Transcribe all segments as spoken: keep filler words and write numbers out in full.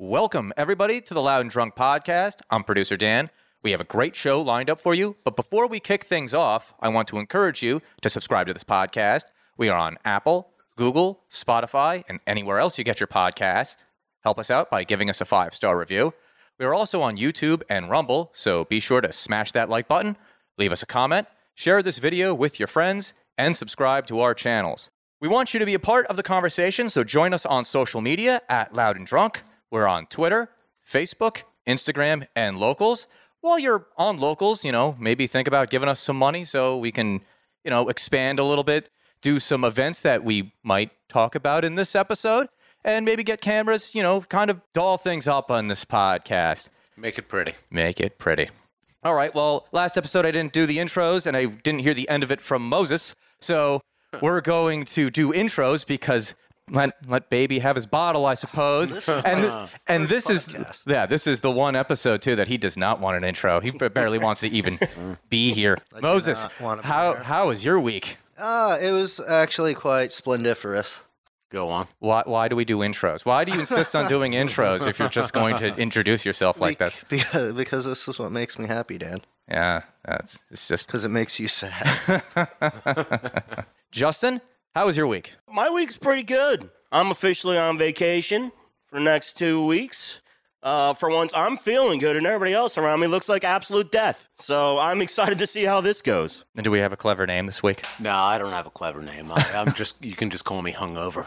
Welcome, everybody, to the Loud and Drunk podcast. I'm Producer Dan. We have a great show lined up for you, but before we kick things off, I want to encourage you to subscribe to this podcast. We are on Apple, Google, Spotify, and anywhere else you get your podcasts. Help us out by giving us a five-star review. We are also on YouTube and Rumble, so be sure to smash that like button, leave us a comment, share this video with your friends, and subscribe to our channels. We want you to be a part of the conversation, so join us on social media at Loud and Drunk. We're on Twitter, Facebook, Instagram, and Locals. While you're on Locals, you know, maybe think about giving us some money so we can, you know, expand a little bit, do some events that we might talk about in this episode, and maybe get cameras, you know, kind of doll things up on this podcast. Make it pretty. Make it pretty. All right, well, last episode I didn't do the intros, and I didn't hear the end of it from Moses, so we're going to do intros because... Let, let baby have his bottle, I suppose. And th- and this podcast. is yeah, this is the one episode too that he does not want an intro. He barely wants to even be here. I Moses, how there. how was your week? Uh, it was actually quite splendiferous. Go on. Why why do we do intros? Why do you insist on doing intros if you're just going to introduce yourself like this? Because, because this is what makes me happy, Dan. Yeah, that's it's just because it makes you sad. Justin. How was your week? My week's pretty good. I'm officially on vacation for the next two weeks. Uh, for once, I'm feeling good, and everybody else around me looks like absolute death. So I'm excited to see how this goes. And do we have a clever name this week? No, I don't have a clever name. I, I'm just you can just call me hungover.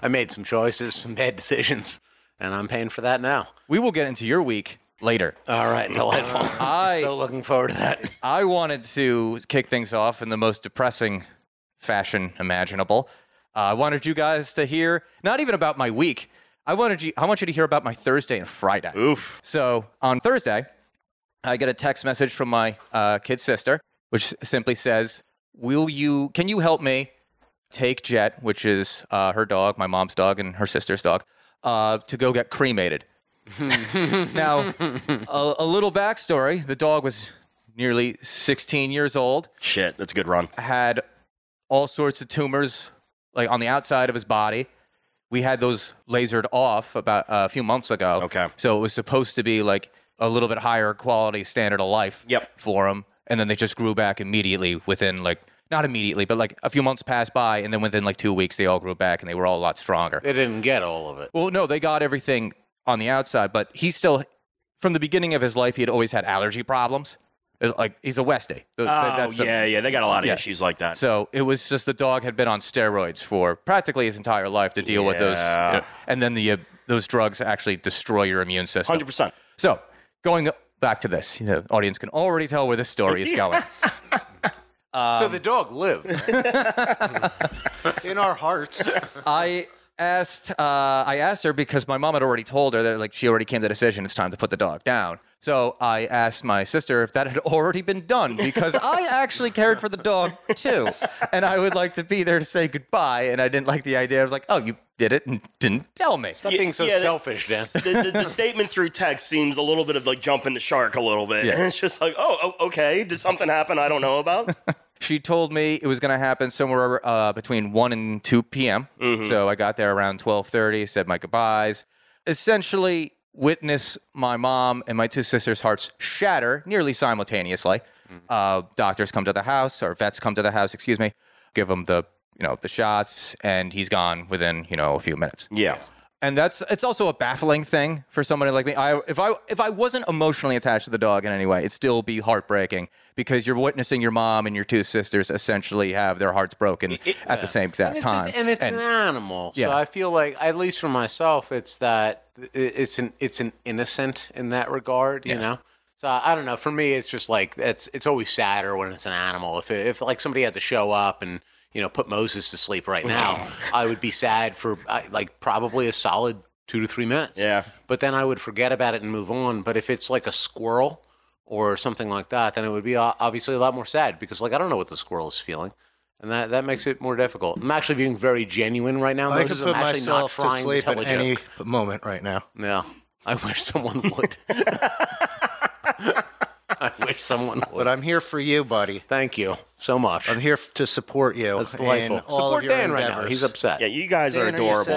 I made some choices, some bad decisions, and I'm paying for that now. We will get into your week later. All right, delightful. I'm so looking forward to that. I wanted to kick things off in the most depressing fashion imaginable. Uh, I wanted you guys to hear, not even about my week, I wanted you, I want you to hear about my Thursday and Friday. Oof. So on Thursday, I get a text message from my uh, kid sister, which simply says, "Will you, can you help me take Jet," which is uh, her dog, my mom's dog and her sister's dog, uh, to go get cremated. Now, a, a little backstory, the dog was nearly sixteen years old. Shit, that's a good run. Had all sorts of tumors, like on the outside of his body. We had those lasered off about uh, a few months ago. Okay. So it was supposed to be like a little bit higher quality standard of life. Yep. For him. And then they just grew back immediately within like, not immediately, but like a few months passed by. And then within like two weeks, they all grew back and they were all a lot stronger. They didn't get all of it. Well, no, they got everything on the outside, but he still, from the beginning of his life, he had always had allergy problems. Like, he's a Westie. Oh, That's a, yeah, yeah. They got a lot of yeah. issues like that. So it was just the dog had been on steroids for practically his entire life to deal yeah. with those. You know, and then the uh, those drugs actually destroy your immune system. one hundred percent. So going back to this, the you know, audience can already tell where this story is going. um, so the dog lived. In our hearts. I asked uh, I asked her because my mom had already told her that like she already came to the decision it's time to put the dog down. So I asked my sister if that had already been done because I actually cared for the dog too. And I would like to be there to say goodbye. And I didn't like the idea. I was like, oh, you did it and didn't tell me. Stop yeah, being so yeah, selfish, Dan. The, the, the statement through text seems a little bit of like jumping the shark a little bit. Yeah. It's just like, oh, okay. Did something happen I don't know about? She told me it was going to happen somewhere uh, between one and two p.m. Mm-hmm. So I got there around twelve thirty, said my goodbyes. Essentially... witness my mom and my two sisters' hearts shatter nearly simultaneously. Mm-hmm. Uh, doctors come to the house, or vets come to the house, excuse me, give him the, you know, the shots, and he's gone within, you know, a few minutes. Yeah. And that's, it's also a baffling thing for somebody like me. I, if I, if I wasn't emotionally attached to the dog in any way, it'd still be heartbreaking because you're witnessing your mom and your two sisters essentially have their hearts broken it, it, at yeah. the same exact and time. It's a, and it's and, an animal. Yeah. So I feel like, at least for myself, it's that it's an, it's an innocent in that regard, yeah. you know? So I don't know. For me, it's just like, it's, it's always sadder when it's an animal. If it, if like somebody had to show up and, you know, put Moses to sleep right now, I would be sad for uh, like probably a solid two to three minutes. Yeah. But then I would forget about it and move on. But if it's like a squirrel or something like that, then it would be obviously a lot more sad because like, I don't know what the squirrel is feeling. And that, that makes it more difficult. I'm actually being very genuine right now. I Moses. Could put I'm actually not trying to, sleep to tell at a any joke. Moment right now. Yeah. I wish someone would. I wish someone would. But I'm here for you, buddy. Thank you so much. I'm here f- to support you. That's delightful. Support Dan endeavors. Right now. He's upset. Yeah, you guys Dan, are adorable.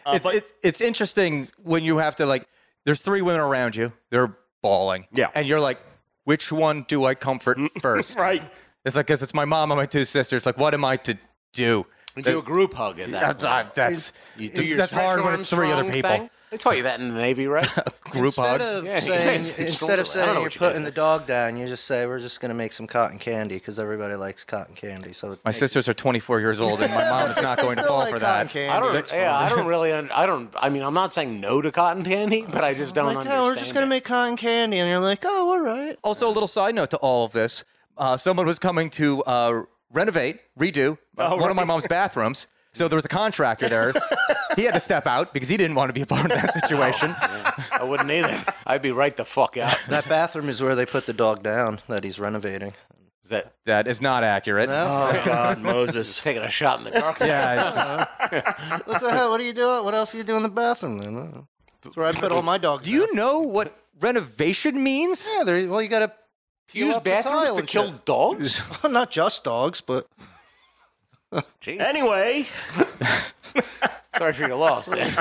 Are Uh, it's, but, it's it's interesting when you have to, like, there's three women around you. They're bawling. Yeah. And you're like, which one do I comfort first? Right. It's like, because it's my mom and my two sisters. Like, what am I to do? You do a group hug in that. That's, uh, that's, you that's, that's hard when it's three other people. Thing? They taught you that in the Navy, right? Group instead hugs. Of yeah, saying, yeah, instead of saying you're you putting the dog down, you just say, we're just going to make some cotton candy because everybody likes cotton candy. So my sisters it. are twenty-four years old, and my mom is not going to fall like for that. Candy. I don't. That's yeah, funny. I don't really. Un- I don't. I mean, I'm not saying no to cotton candy, but I just don't like, understand. No, we're just going to make cotton candy, and you're like, oh, all right. Also, a little side note to all of this: uh, someone was coming to uh, renovate, redo oh, one right. of my mom's bathrooms. So there was a contractor there. He had to step out because he didn't want to be a part of that situation. Oh, yeah. I wouldn't either. I'd be right the fuck out. That bathroom is where they put the dog down that he's renovating. Is that that is not accurate. No? Oh, God, Moses. He's taking a shot in the dark. Yeah. Just... what the hell? What are you doing? What else are you doing in the bathroom, then? That's where I put all my dogs. Do down. You know what renovation means? Yeah, well, you got to use bathrooms to kill shit. Dogs? Well, not just dogs, but... Jeez. Anyway, sorry for your loss, Dan.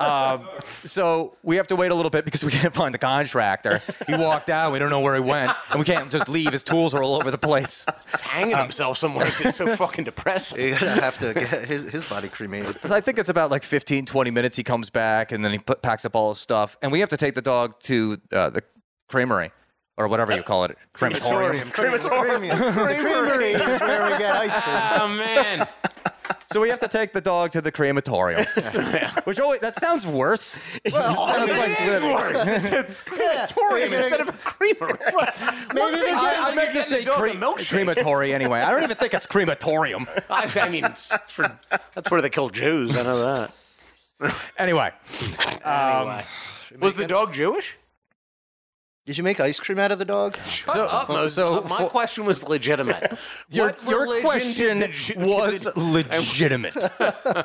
Um, so we have to wait a little bit because we can't find the contractor. He walked out. We don't know where he went, and we can't just leave. His tools are all over the place. He's hanging um, himself somewhere. It's so fucking depressing. You're gonna have to get his, his body cremated. I think it's about like fifteen, twenty minutes. He comes back, and then he put, packs up all his stuff, and we have to take the dog to uh, the creamery. Or whatever you call it. Crematorium. Crematorium. Crematorium. The creamery is where we get ice cream. Oh, man. So we have to take the dog to the crematorium. Yeah. Which always, that sounds worse. Well, it sounds it like is worse. It's a crematorium yeah. instead of a creamery. Maybe they're I, I meant to say cre- crematory anyway. I don't even think it's crematorium. I, I mean, for, that's where they kill Jews. I know that. Anyway. Um, anyway. Was the dog Jewish? Did you make ice cream out of the dog? Shut so, up, Moses. So, my for, question was legitimate. Your, your question did, was did, legitimate.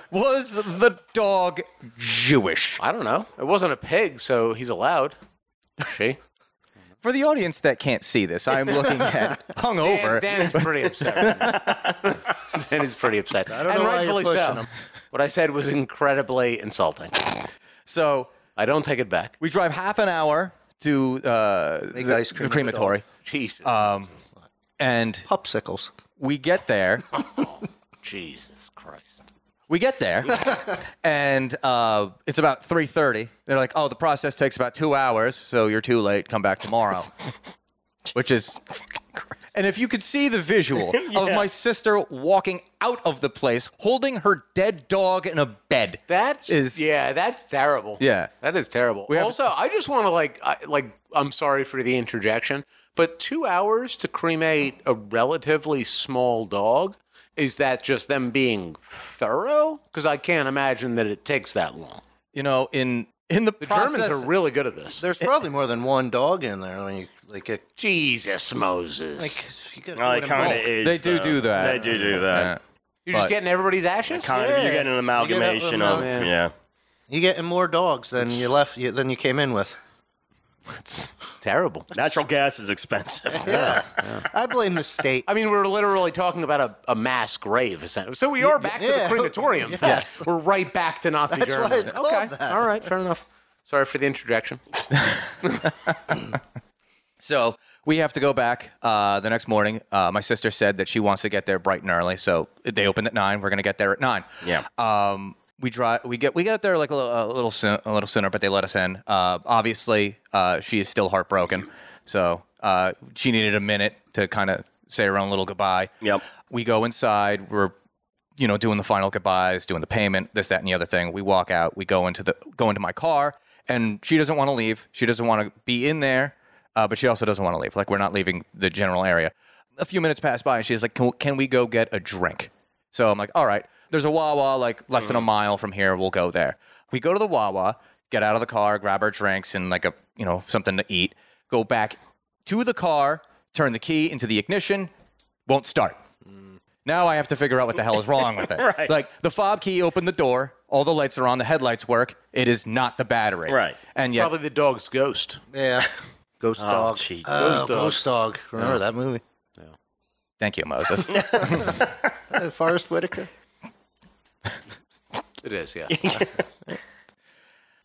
Was the dog Jewish? I don't know. It wasn't a pig, so he's allowed. She. For the audience that can't see this, I'm looking at hungover. Dan, Dan is pretty upset. Dan is pretty upset. I don't and know rightfully why you're pushing so. Him. What I said was incredibly insulting. So I don't take it back. We drive half an hour. To uh, the, ice cream the crematory. Jesus. Um, and popsicles. We get there. Oh, Jesus Christ. We get there, and uh, it's about three thirty. They're like, oh, the process takes about two hours, so you're too late. Come back tomorrow. Which is... And if you could see the visual yeah. of my sister walking out of the place, holding her dead dog in a bed. That's is, yeah, that's terrible. Yeah, that is terrible. We also, have, I just want to like, I, like, I'm sorry for the interjection, but two hours to cremate a relatively small dog. Is that just them being thorough? Because I can't imagine that it takes that long. You know, in in the, the process, Germans are really good at this. There's probably it, more than one dog in there when you. Like a Jesus Moses. Like, well, it kind of is. They do though. do that. They do do that. Yeah. You're but just getting everybody's ashes. Kind of, yeah. You're getting an amalgamation of yeah. yeah. You're getting more dogs than it's, you left you, than you came in with. That's terrible. Natural gas is expensive. Yeah. yeah. I blame the state. I mean, we're literally talking about a, a mass grave, essentially. So we are back yeah. to the crematorium. Yes. yes. We're right back to Nazi That's Germany. Why it's okay. Called that. All right. Fair enough. Sorry for the interjection. So we have to go back uh, the next morning. Uh, my sister said that she wants to get there bright and early, so they opened at nine. We're gonna get there at nine. Yeah. Um, we drive. We get. We got there like a little, a little, soon, a little sooner, but they let us in. Uh, obviously, uh, she is still heartbroken, so uh, she needed a minute to kind of say her own little goodbye. Yep. We go inside. We're, you know, doing the final goodbyes, doing the payment, this, that, and the other thing. We walk out. We go into the go into my car, and she doesn't want to leave. She doesn't want to be in there. Uh, but she also doesn't want to leave. Like, we're not leaving the general area. A few minutes pass by, and she's like, can, can we go get a drink? So I'm like, all right. There's a Wawa, like, less than a mile from here. We'll go there. We go to the Wawa, get out of the car, grab our drinks and, like, a you know, something to eat. Go back to the car, turn the key into the ignition. Won't start. Mm. Now I have to figure out what the hell is wrong with it. Right. Like, the fob key opened the door. All the lights are on. The headlights work. It is not the battery. Right. And yet, probably the dog's ghost. Yeah. Ghost, oh, dog. Uh, Ghost Dog. Ghost Dog. Remember yeah. that movie? Yeah. Thank you, Moses. Forrest Whitaker. It is, yeah.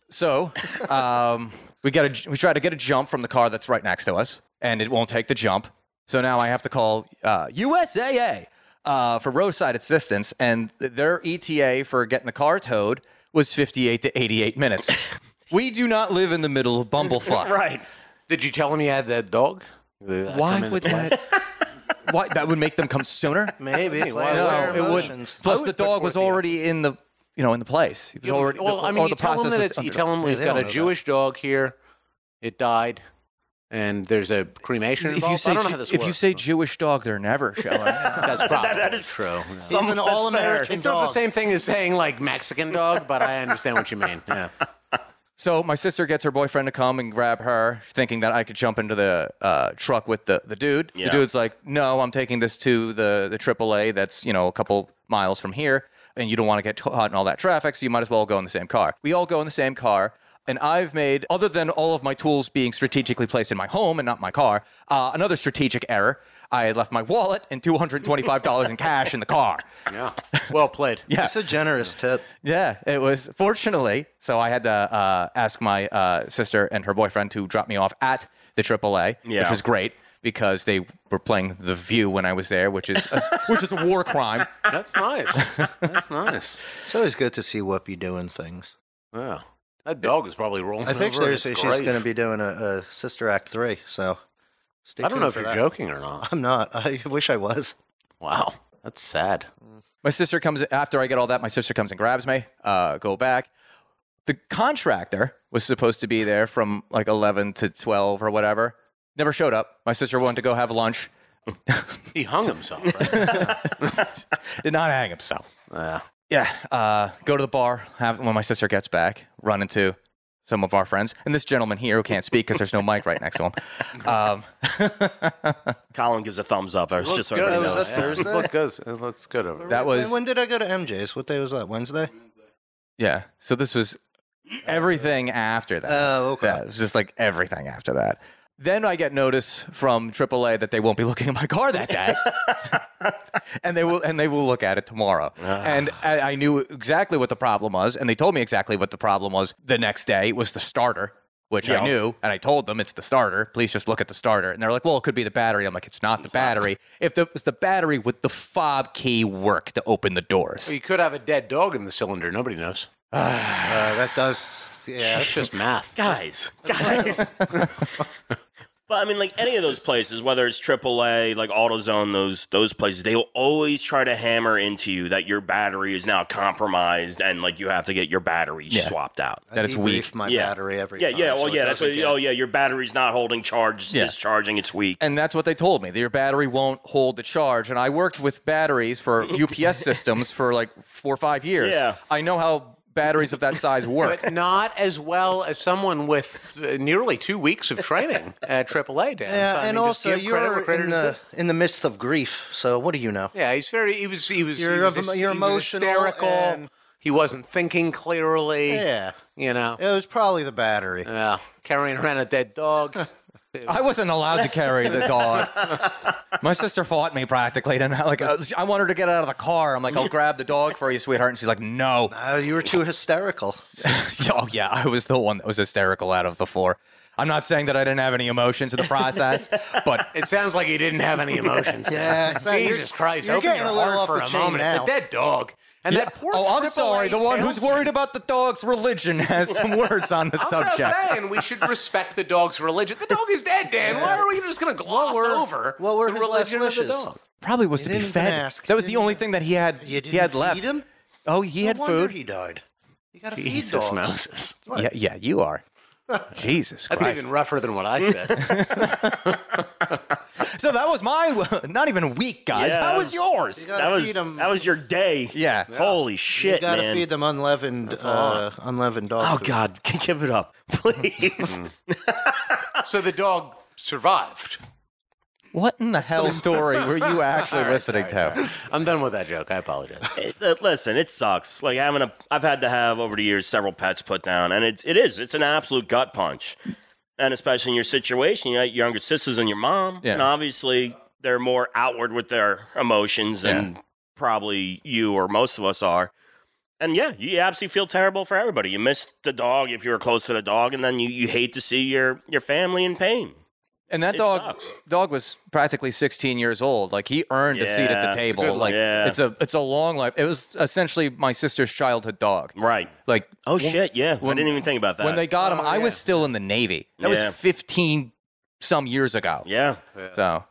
So um, we got a, we try to get a jump from the car that's right next to us, and it won't take the jump. So now I have to call uh, U S A A uh, for roadside assistance, and their E T A for getting the car towed was fifty-eight to eighty-eight minutes. We do not live in the middle of bumblefuck. Right. Did you tell him you had that dog? Did Why would that... Why, that would make them come sooner? Maybe. No, it wouldn't. Plus, would the dog was already in the, you know, in the place. He was yeah, already. Well, the, I mean, you tell, them that it's, you tell them we've yeah, got a Jewish that. dog here. It died, and there's a cremation if involved. You say, I don't know how this if works. If you say Jewish dog, they're never showing. That's probably that, that is true. No. Some an all-American. It's dog. Not the same thing as saying like Mexican dog, but I understand what you mean. Yeah. So my sister gets her boyfriend to come and grab her, thinking that I could jump into the uh, truck with the, the dude. Yeah. The dude's like, no, I'm taking this to the, the triple A that's, you know, a couple miles from here, and you don't want to get caught in all that traffic, so you might as well go in the same car. We all go in the same car, and I've made, other than all of my tools being strategically placed in my home and not my car, uh, another strategic error. I had left my wallet and two hundred twenty-five dollars in cash in the car. Yeah. Well played. Yeah. That's a generous tip. Yeah. It was, fortunately. So I had to uh, ask my uh, sister and her boyfriend to drop me off at the triple A, yeah. which was great because they were playing The View when I was there, which is a, which is a war crime. That's nice. That's nice. It's always good to see Whoopi doing things. Wow. That dog is probably rolling I think over. Seriously, she's going to be doing a, a Sister Act three, so... Stay I don't know if you're that. joking or not. I'm not. I wish I was. Wow. That's sad. My sister comes, after I get all that, my sister comes and grabs me, uh, go back. The contractor was supposed to be there from like eleven to twelve or whatever. Never showed up. My sister wanted to go have lunch. He hung himself, right? Did not hang himself. Uh, yeah. Uh, go to the bar have, when my sister gets back, run into... some of our friends, and this gentleman here who can't speak because there's no mic right next to him. Um, Colin gives a thumbs up. I was just already knows. Was yeah. It looks good. It looks good over there. That was. When did I go to M J's? What day was that? Wednesday. Yeah. So this was everything after that. Oh, okay. Yeah, it was just like everything after that. Then I get notice from triple A that they won't be looking at my car that day, and they will and they will look at it tomorrow. Uh. And I, I knew exactly what the problem was, and they told me exactly what the problem was. The next day was the starter, which yep. I knew, and I told them it's the starter. Please just look at the starter. And they're like, "Well, it could be the battery." I'm like, "It's not the it's battery. Not. If it was the battery, would the fob key work to open the doors?" Well, you could have a dead dog in the cylinder. Nobody knows. Uh, uh, that does. Yeah, that's just math, guys. Guys. But I mean, like any of those places, whether it's triple A, like AutoZone, those those places, they will always try to hammer into you that your battery is now compromised and like you have to get your battery yeah. swapped out. I that it's weak. My yeah. battery every yeah, time, yeah. Well, so yeah. That's what. Get... Oh, yeah. Your battery's not holding charge. It's yeah. discharging. It's weak. And that's what they told me. That your battery won't hold the charge. And I worked with batteries for U P S systems for like four or five years. Yeah. I know how. Batteries of that size work. But not as well as someone with nearly two weeks of training at triple A, Dan. Yeah, so, and I mean, also you're in the, in the midst of grief, so what do you know? Yeah, he's very, he was, he was, you're, he was, of, you're he emotional was hysterical. And he wasn't thinking clearly. Yeah. You know. It was probably the battery. Yeah. Carrying around a dead dog. I wasn't allowed to carry the dog. My sister fought me practically. And like, I want her to get out of the car. I'm like, I'll grab the dog for you, sweetheart. And she's like, no. Uh, you were too hysterical. Oh, yeah. I was the one that was hysterical out of the four. I'm not saying that I didn't have any emotions in the process, but... It sounds like you didn't have any emotions. Yeah. Jesus Christ. You're getting a little off for a moment. It's a dead dog. And yeah. that poor oh, I'm sorry. The one who's worried about the dog's religion has some words on the I'm subject. I'm saying we should respect the dog's religion. The dog is dead, Dan. Yeah. Why are we just going to gloss what were, over what were the religion of the dog? Probably was he to be fed. Ask. That was the only thing that he had. You didn't he had feed left. Him? Oh, he no had food. He died. You got to feed dogs. Moses. Yeah, yeah, you are. Jesus Christ. That's even rougher than what I said. So that was my, not even a week, guys. Yeah, that was yours. That was that was your day. Yeah. yeah. Holy shit, man. You gotta feed them unleavened, uh, unleavened dog Oh, food. God. Give it up. Please. Mm. So the dog survived. What in the hell story were you actually right, listening sorry, to? Sorry. I'm done with that joke. I apologize. It, uh, listen, it sucks. Like having a, I've had to have over the years several pets put down, and it it is. It's an absolute gut punch, and especially in your situation, you know, your younger sisters and your mom, yeah. and obviously they're more outward with their emotions yeah. than probably you or most of us are. And yeah, you absolutely feel terrible for everybody. You miss the dog if you were close to the dog, and then you, you hate to see your, your family in pain. And that it dog sucks. dog was practically sixteen years old. Like, he earned yeah, a seat at the table. It's like yeah. it's a it's a long life. It was essentially my sister's childhood dog. Right. Like oh when, shit, yeah. When, I didn't even think about that. When they got him, oh, I yeah. was still in the Navy. That yeah. was fifteen some years ago. Yeah. yeah. So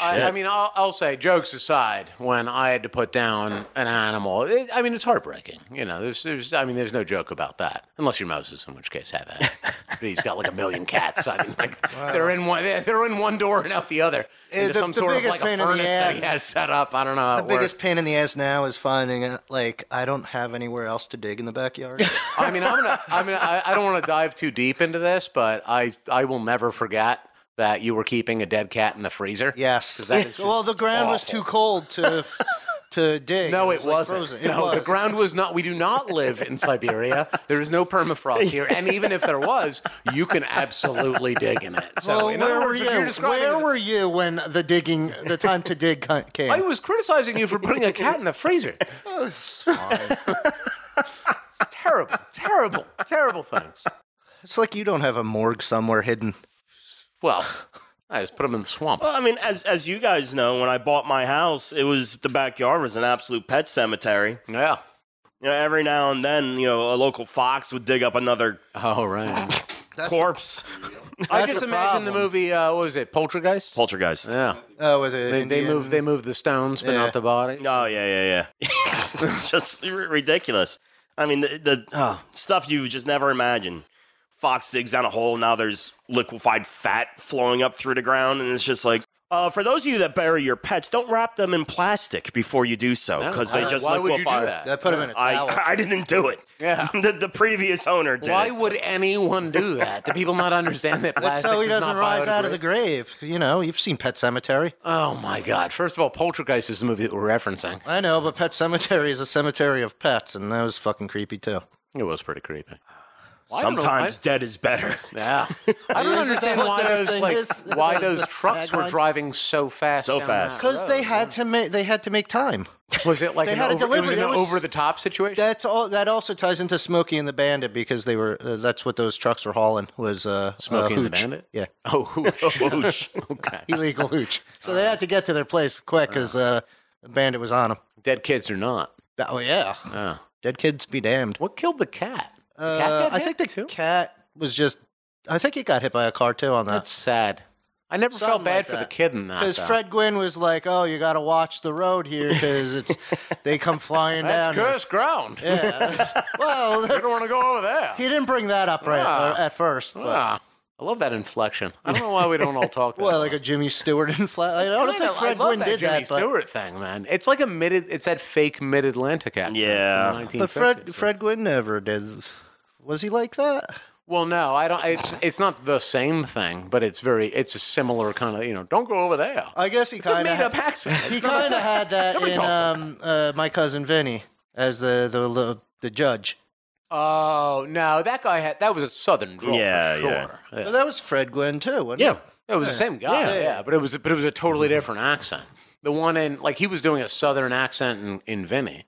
I, I mean, I'll, I'll say, jokes aside, when I had to put down an animal, it, I mean, it's heartbreaking. You know, there's, there's, I mean, there's no joke about that, unless you're Moses, in which case have at it. But he's got like a million cats. I mean, like wow. they're in one, they're in one door and out the other. Into the, some the sort of like a furnace that he has set up. I don't know. How the it biggest works. pain in the ass now is finding it. Like, I don't have anywhere else to dig in the backyard. I mean, I'm gonna, I mean, I, I don't want to dive too deep into this, but I, I will never forget that you were keeping a dead cat in the freezer. Yes. That is well, the ground awful. was too cold to to dig. No, it, it was wasn't. Like it no, was. The ground was not. We do not live in Siberia. There is no permafrost here. And even if there was, you can absolutely dig in it. So, well, in where words, were you? Where as, were you when the digging, the time to dig came? I was criticizing you for putting a cat in the freezer. Oh, it's fine. It's terrible, terrible, terrible things. It's like you don't have a morgue somewhere hidden. Well, I just put them in the swamp. Well, I mean, as as you guys know, when I bought my house, it was the backyard was an absolute pet cemetery. Yeah. You know, every now and then, you know, a local fox would dig up another oh, right. corpse. That's I just the imagine problem. the movie, uh, what was it, Poltergeist? Poltergeist. Yeah. Oh, was it? They, they, moved, they moved the stones, but yeah. not the body. Oh, yeah, yeah, yeah. It's just r- ridiculous. I mean, the, the oh, stuff you just never imagine. Fox digs down a hole. Now there's liquefied fat flowing up through the ground. And it's just like, uh, for those of you that bury your pets, don't wrap them in plastic before you do so. Because they just why liquefy. Why would you do that? I put them in a towel. I, I didn't do it. Yeah. The, the previous owner did. Why it. would anyone do that? Do people not understand that plastic That's how he does doesn't rise out of the grave. You know, you've seen Pet Cemetery. Oh, my God. First of all, Poltergeist is the movie that we're referencing. I know, but Pet Cemetery is a cemetery of pets. And that was fucking creepy, too. It was pretty creepy. Well, Sometimes know, I, dead is better. Yeah, I don't understand why those like is, why those trucks were driving so fast. So fast because they had to make they had to make time. Was it like they an had over, a delivery? It was an over the top situation. That's all. That also ties into Smokey and the Bandit because they were. Uh, that's what those trucks were hauling was uh, Smokey uh, and the Bandit. Yeah. Oh, hooch. hooch. Okay. Illegal hooch. So all they right. had to get to their place quick because uh, the Bandit was on them. Dead kids or not? Oh yeah. Uh. Dead kids be damned. What killed the cat? Uh, I think the too? cat was just. I think he got hit by a car too on that. That's sad. I never Something felt bad like for the kid in that. Because Fred Gwynn was like, "Oh, you got to watch the road here because it's they come flying that's down." That's cursed ground. Yeah. Well, that's, you don't want to go over there. He didn't bring that up right ah. at, at first. Ah. I love that inflection. I don't know why we don't all talk. That well, like a Jimmy Stewart inflection. I don't think Fred Gwynn did that. Jimmy Stewart thing, man. It's like a mid. It's that fake mid-Atlantic accent. Yeah, but Fred Fred Gwynn never did. Was he like that? Well, no, I don't. It's it's not the same thing, but it's very. It's a similar kind of. You know, don't go over there. I guess he kind of made up accent. He kind of had that in um, uh, My Cousin Vinny as the the the, the judge. Oh, no, that guy had, that was a southern draw yeah, for sure. Yeah. Yeah. Well, that was Fred Gwynn too, wasn't yeah. it? Yeah. It was yeah. the same guy. Yeah, yeah, yeah, but it was but it was a totally different accent. The one in, like, he was doing a southern accent in, in Vinny,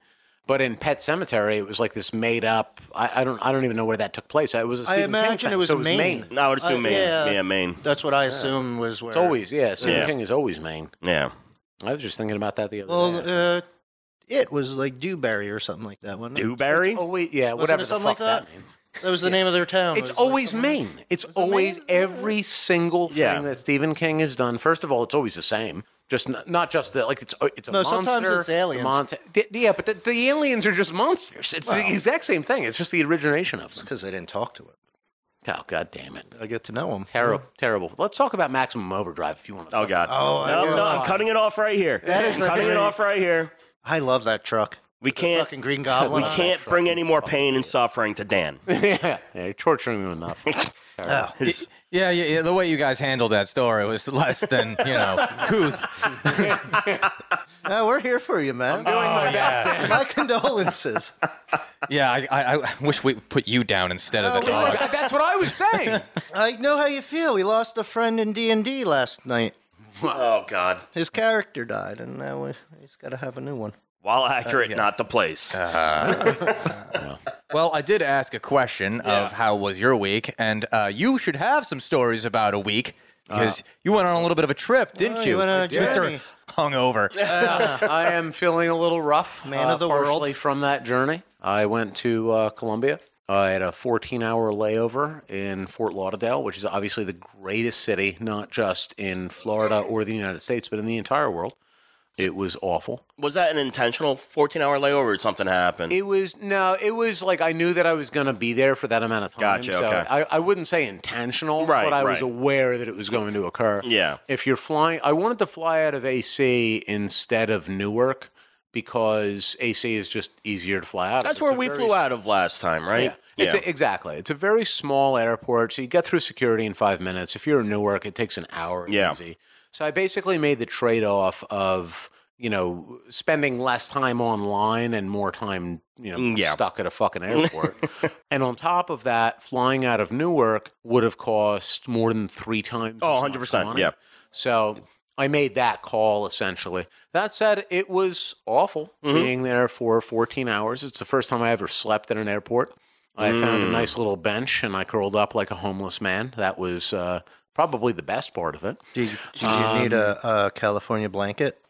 but in Pet Cemetery, it was like this made up, I, I don't I don't even know where that took place. It was a Stephen I imagine King it, was so it was Maine. Maine. No, I would assume uh, Maine. Yeah. yeah, Maine. That's what I assume yeah. was where. It's always, yeah, Stephen yeah. King is always Maine. Yeah. I was just thinking about that the other well, day. Well, uh, It was like Dewberry or something like that, wasn't it? Dewberry? Always, yeah, whatever the fuck like that? that means. That was the yeah. name of their town. It's it always like, Maine. It's always it Maine? every single thing yeah. that Stephen King has done. First of all, it's always the same. Just not, not just that, like, it's it's a no, monster. No, sometimes it's aliens. Monster. Yeah, but the, the aliens are just monsters. It's wow. the exact same thing. It's just the origination of them. It's because they didn't talk to it. Oh, God damn it. I get to know him. Terrible. Yeah. Terrible. Let's talk about Maximum Overdrive if you want to. Oh, God. Oh, no, no, no, I'm cutting it off right here. That is I'm cutting it off right here. I love that truck. We can't the fucking Green Goblin. We can't bring any more pain and suffering to Dan. yeah, yeah, you're torturing him enough. oh, his... yeah, yeah, yeah, the way you guys handled that story was less than, you know, couth. No, we're here for you, man. I'm doing oh, my best. Yeah. My condolences. Yeah, I, I, I wish we put you down instead of oh, the dog. Like, that's what I was saying. I know how you feel. We lost a friend in D and D last night. Oh, God. His character died, and now he's got to have a new one. While accurate, uh, yeah. not the place. Uh, no. Well, I did ask a question yeah. of how was your week, and uh, you should have some stories about a week, because uh, you went on a little bit of a trip, didn't well, you? You went on a journey. Mister Hungover. Uh, I am feeling a little rough, man uh, of the world. Partially from that journey. I went to uh, Colombia. I had a fourteen-hour layover in Fort Lauderdale, which is obviously the greatest city, not just in Florida or the United States, but in the entire world. It was awful. Was that an intentional fourteen-hour layover or something happened? It was, no, it was like I knew that I was going to be there for that amount of time. Gotcha, so okay. I, I wouldn't say intentional, right, but I right. was aware that it was going to occur. Yeah. If you're flying, I wanted to fly out of A C instead of Newark because A C is just easier to fly out of. That's it's where we very, flew out of last time, right? Yeah. yeah. It's a, exactly. It's a very small airport, so you get through security in five minutes. If you're in Newark, it takes an hour yeah. easy. So I basically made the trade-off of, you know, spending less time online and more time, you know, yeah. stuck at a fucking airport. And on top of that, flying out of Newark would have cost more than three times. Oh, one hundred percent. Yeah. So I made that call, essentially. That said, it was awful mm-hmm. being there for fourteen hours. It's the first time I ever slept at an airport. I mm. found a nice little bench, and I curled up like a homeless man. That was... Uh, Probably the best part of it. Did, did you um, need a, a California blanket?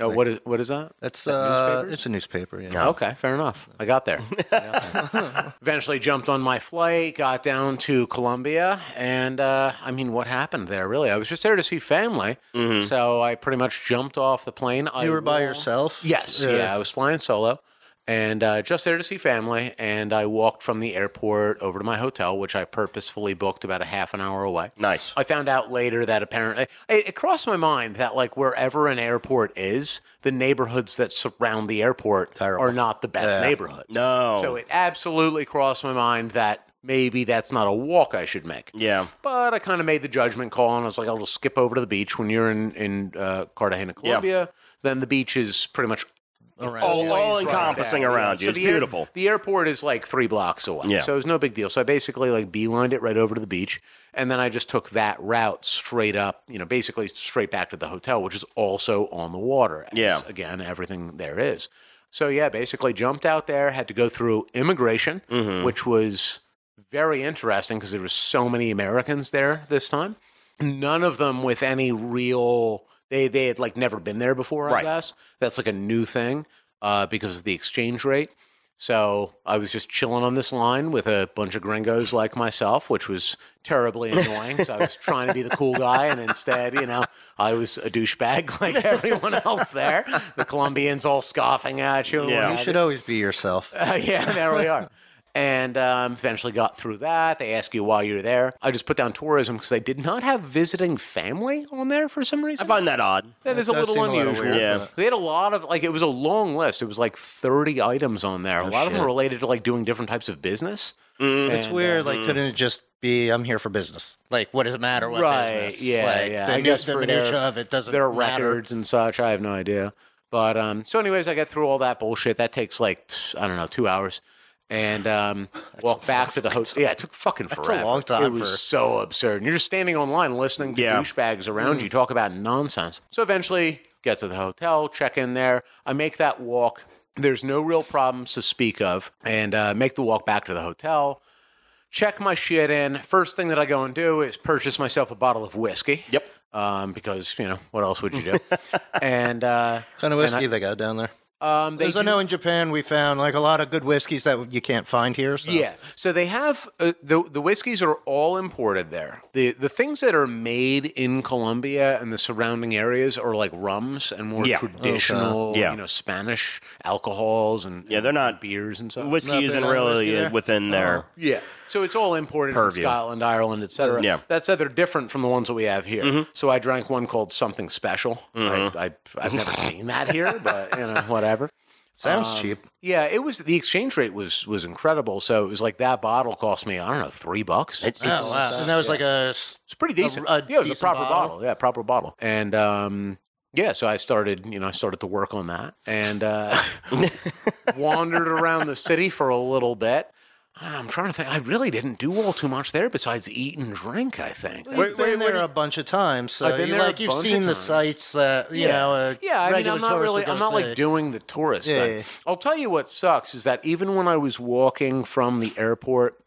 Oh, like, what is what is that? That's that uh, it's a newspaper. Yeah. Oh, okay, fair enough. I got there. yeah. Eventually, jumped on my flight, got down to Colombia, and uh, I mean, what happened there? Really, I was just there to see family, mm-hmm. so I pretty much jumped off the plane. You I were will... by yourself? Yes. Yeah. yeah, I was flying solo. And uh, just there to see family, and I walked from the airport over to my hotel, which I purposefully booked about a half an hour away. Nice. I found out later that apparently, it, it crossed my mind that like wherever an airport is, the neighborhoods that surround the airport Terrible. Are not the best yeah. neighborhoods. No. So it absolutely crossed my mind that maybe that's not a walk I should make. Yeah. But I kind of made the judgment call, and I was like, I'll just skip over to the beach. When you're in, in uh, Cartagena, Colombia, yeah. then the beach is pretty much Around, all, yeah, all encompassing right around you. So it's the beautiful. Air, the airport is like three blocks away, yeah. so it was no big deal. So I basically like beelined it right over to the beach, and then I just took that route straight up, you know, basically straight back to the hotel, which is also on the water. As, yeah. Again, everything there is. So yeah, basically jumped out there, had to go through immigration, mm-hmm. which was very interesting because there were so many Americans there this time. None of them with any real... They they had, like, never been there before, I right. guess. That's, like, a new thing uh, because of the exchange rate. So I was just chilling on this line with a bunch of gringos like myself, which was terribly annoying. So I was trying to be the cool guy, and instead, you know, I was a douchebag like everyone else there. The Colombians all scoffing at you. Yeah, you should always be yourself. Uh, yeah, there we are. And um, eventually got through that. They ask you why you're there. I just put down tourism because they did not have visiting family on there for some reason. I find that odd. That is a little unusual. Yeah. They had a lot of, like, it was a long list. It was like thirty items on there. A lot of them related to, like, doing different types of business. Mm, it's weird. Uh, like, mm. couldn't it just be, I'm here for business? Like, what does it matter what right, business? Right, yeah, like, yeah. The I new, guess the for minutia their, of it doesn't their matter. Their records and such, I have no idea. But, um, so anyways, I got through all that bullshit. That takes, like, t- I don't know, two hours. And um, walked back to the hotel. Yeah, it took fucking forever. That's a long time. It was for... so absurd. And you're just standing online listening to yeah. douchebags around mm. you talk about nonsense. So eventually, get to the hotel, check in there. I make that walk. There's no real problems to speak of. And uh, make the walk back to the hotel. Check my shit in. First thing that I go and do is purchase myself a bottle of whiskey. Yep. Um, because, you know, what else would you do? And uh, what kind of whiskey I, they got down there? Um, because I know in Japan we found like a lot of good whiskeys that you can't find here. So. Yeah, so they have uh, the the whiskeys are all imported there. The the things that are made in Colombia and the surrounding areas are like rums and more yeah. traditional, okay. yeah. you know, Spanish alcohols and yeah, they're not beers and stuff. Whiskey isn't really whiskey within there. Uh, yeah, so it's all imported Purview. From Scotland, Ireland, et cetera. Yeah, that said, they're different from the ones that we have here. Mm-hmm. So I drank one called Something Special. Mm-hmm. I, I I've never seen that here, but you know whatever. Ever. Sounds um, cheap. Yeah, it was the exchange rate was was incredible. So it was like that bottle cost me, I don't know, three bucks. It, oh, wow. And that was yeah. like a it's pretty decent. A, a yeah, it was a proper bottle. bottle. Yeah, proper bottle. And um, yeah, so I started, you know, I started to work on that and uh, wandered around the city for a little bit. I'm trying to think. I really didn't do all too much there besides eat and drink, I think. We've wait, been wait, there wait. a bunch of times. So I've been you, there like, a You've bunch seen of the sites that, you yeah. know, uh, Yeah, I mean, I'm not really, I'm not say. like doing the tourist yeah, thing. Yeah. I'll tell you what sucks is that even when I was walking from the airport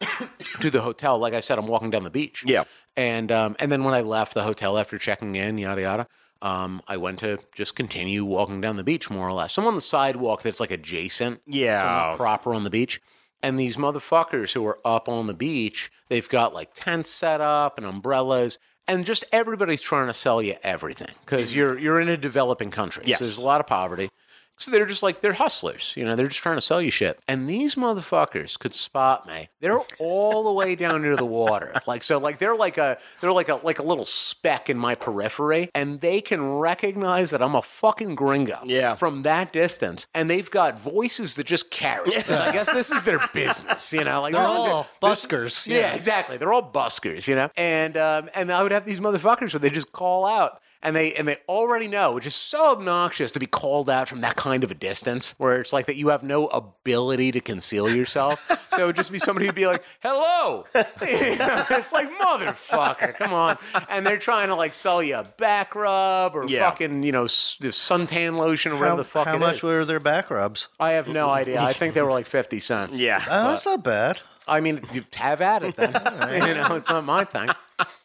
to the hotel, like I said, I'm walking down the beach. Yeah. And, um, and then when I left the hotel after checking in, yada, yada. Um, I went to just continue walking down the beach, more or less. I'm on the sidewalk that's, like, adjacent. Yeah. So I'm not proper on the beach. And these motherfuckers who are up on the beach, they've got, like, tents set up and umbrellas. And just everybody's trying to sell you everything. Because you're you're in a developing country. Yes. So there's a lot of poverty. So they're just, like, they're hustlers. You know, they're just trying to sell you shit. And these motherfuckers could spot me. They're all the way down near the water. Like, so, like, they're like a, they're like a, like a little speck in my periphery. And they can recognize that I'm a fucking gringo yeah. from that distance. And they've got voices that just carry. Yeah. I guess this is their business, you know? Like, they're, they're all they're, buskers. They're, yeah. yeah, exactly. They're all buskers, you know? And, um, and I would have these motherfuckers where they just call out. And they and they already know, which is so obnoxious to be called out from that kind of a distance, where it's like that you have no ability to conceal yourself. So it would just be somebody who'd be like, hello. You know, it's like, motherfucker, come on. And they're trying to, like, sell you a back rub or yeah. fucking, you know, s- suntan lotion or whatever the fuck it is. How much were their back rubs? I have no idea. I think they were like fifty cents. Yeah. Oh, that's not bad. I mean, you have at it then. You know, it's not my thing.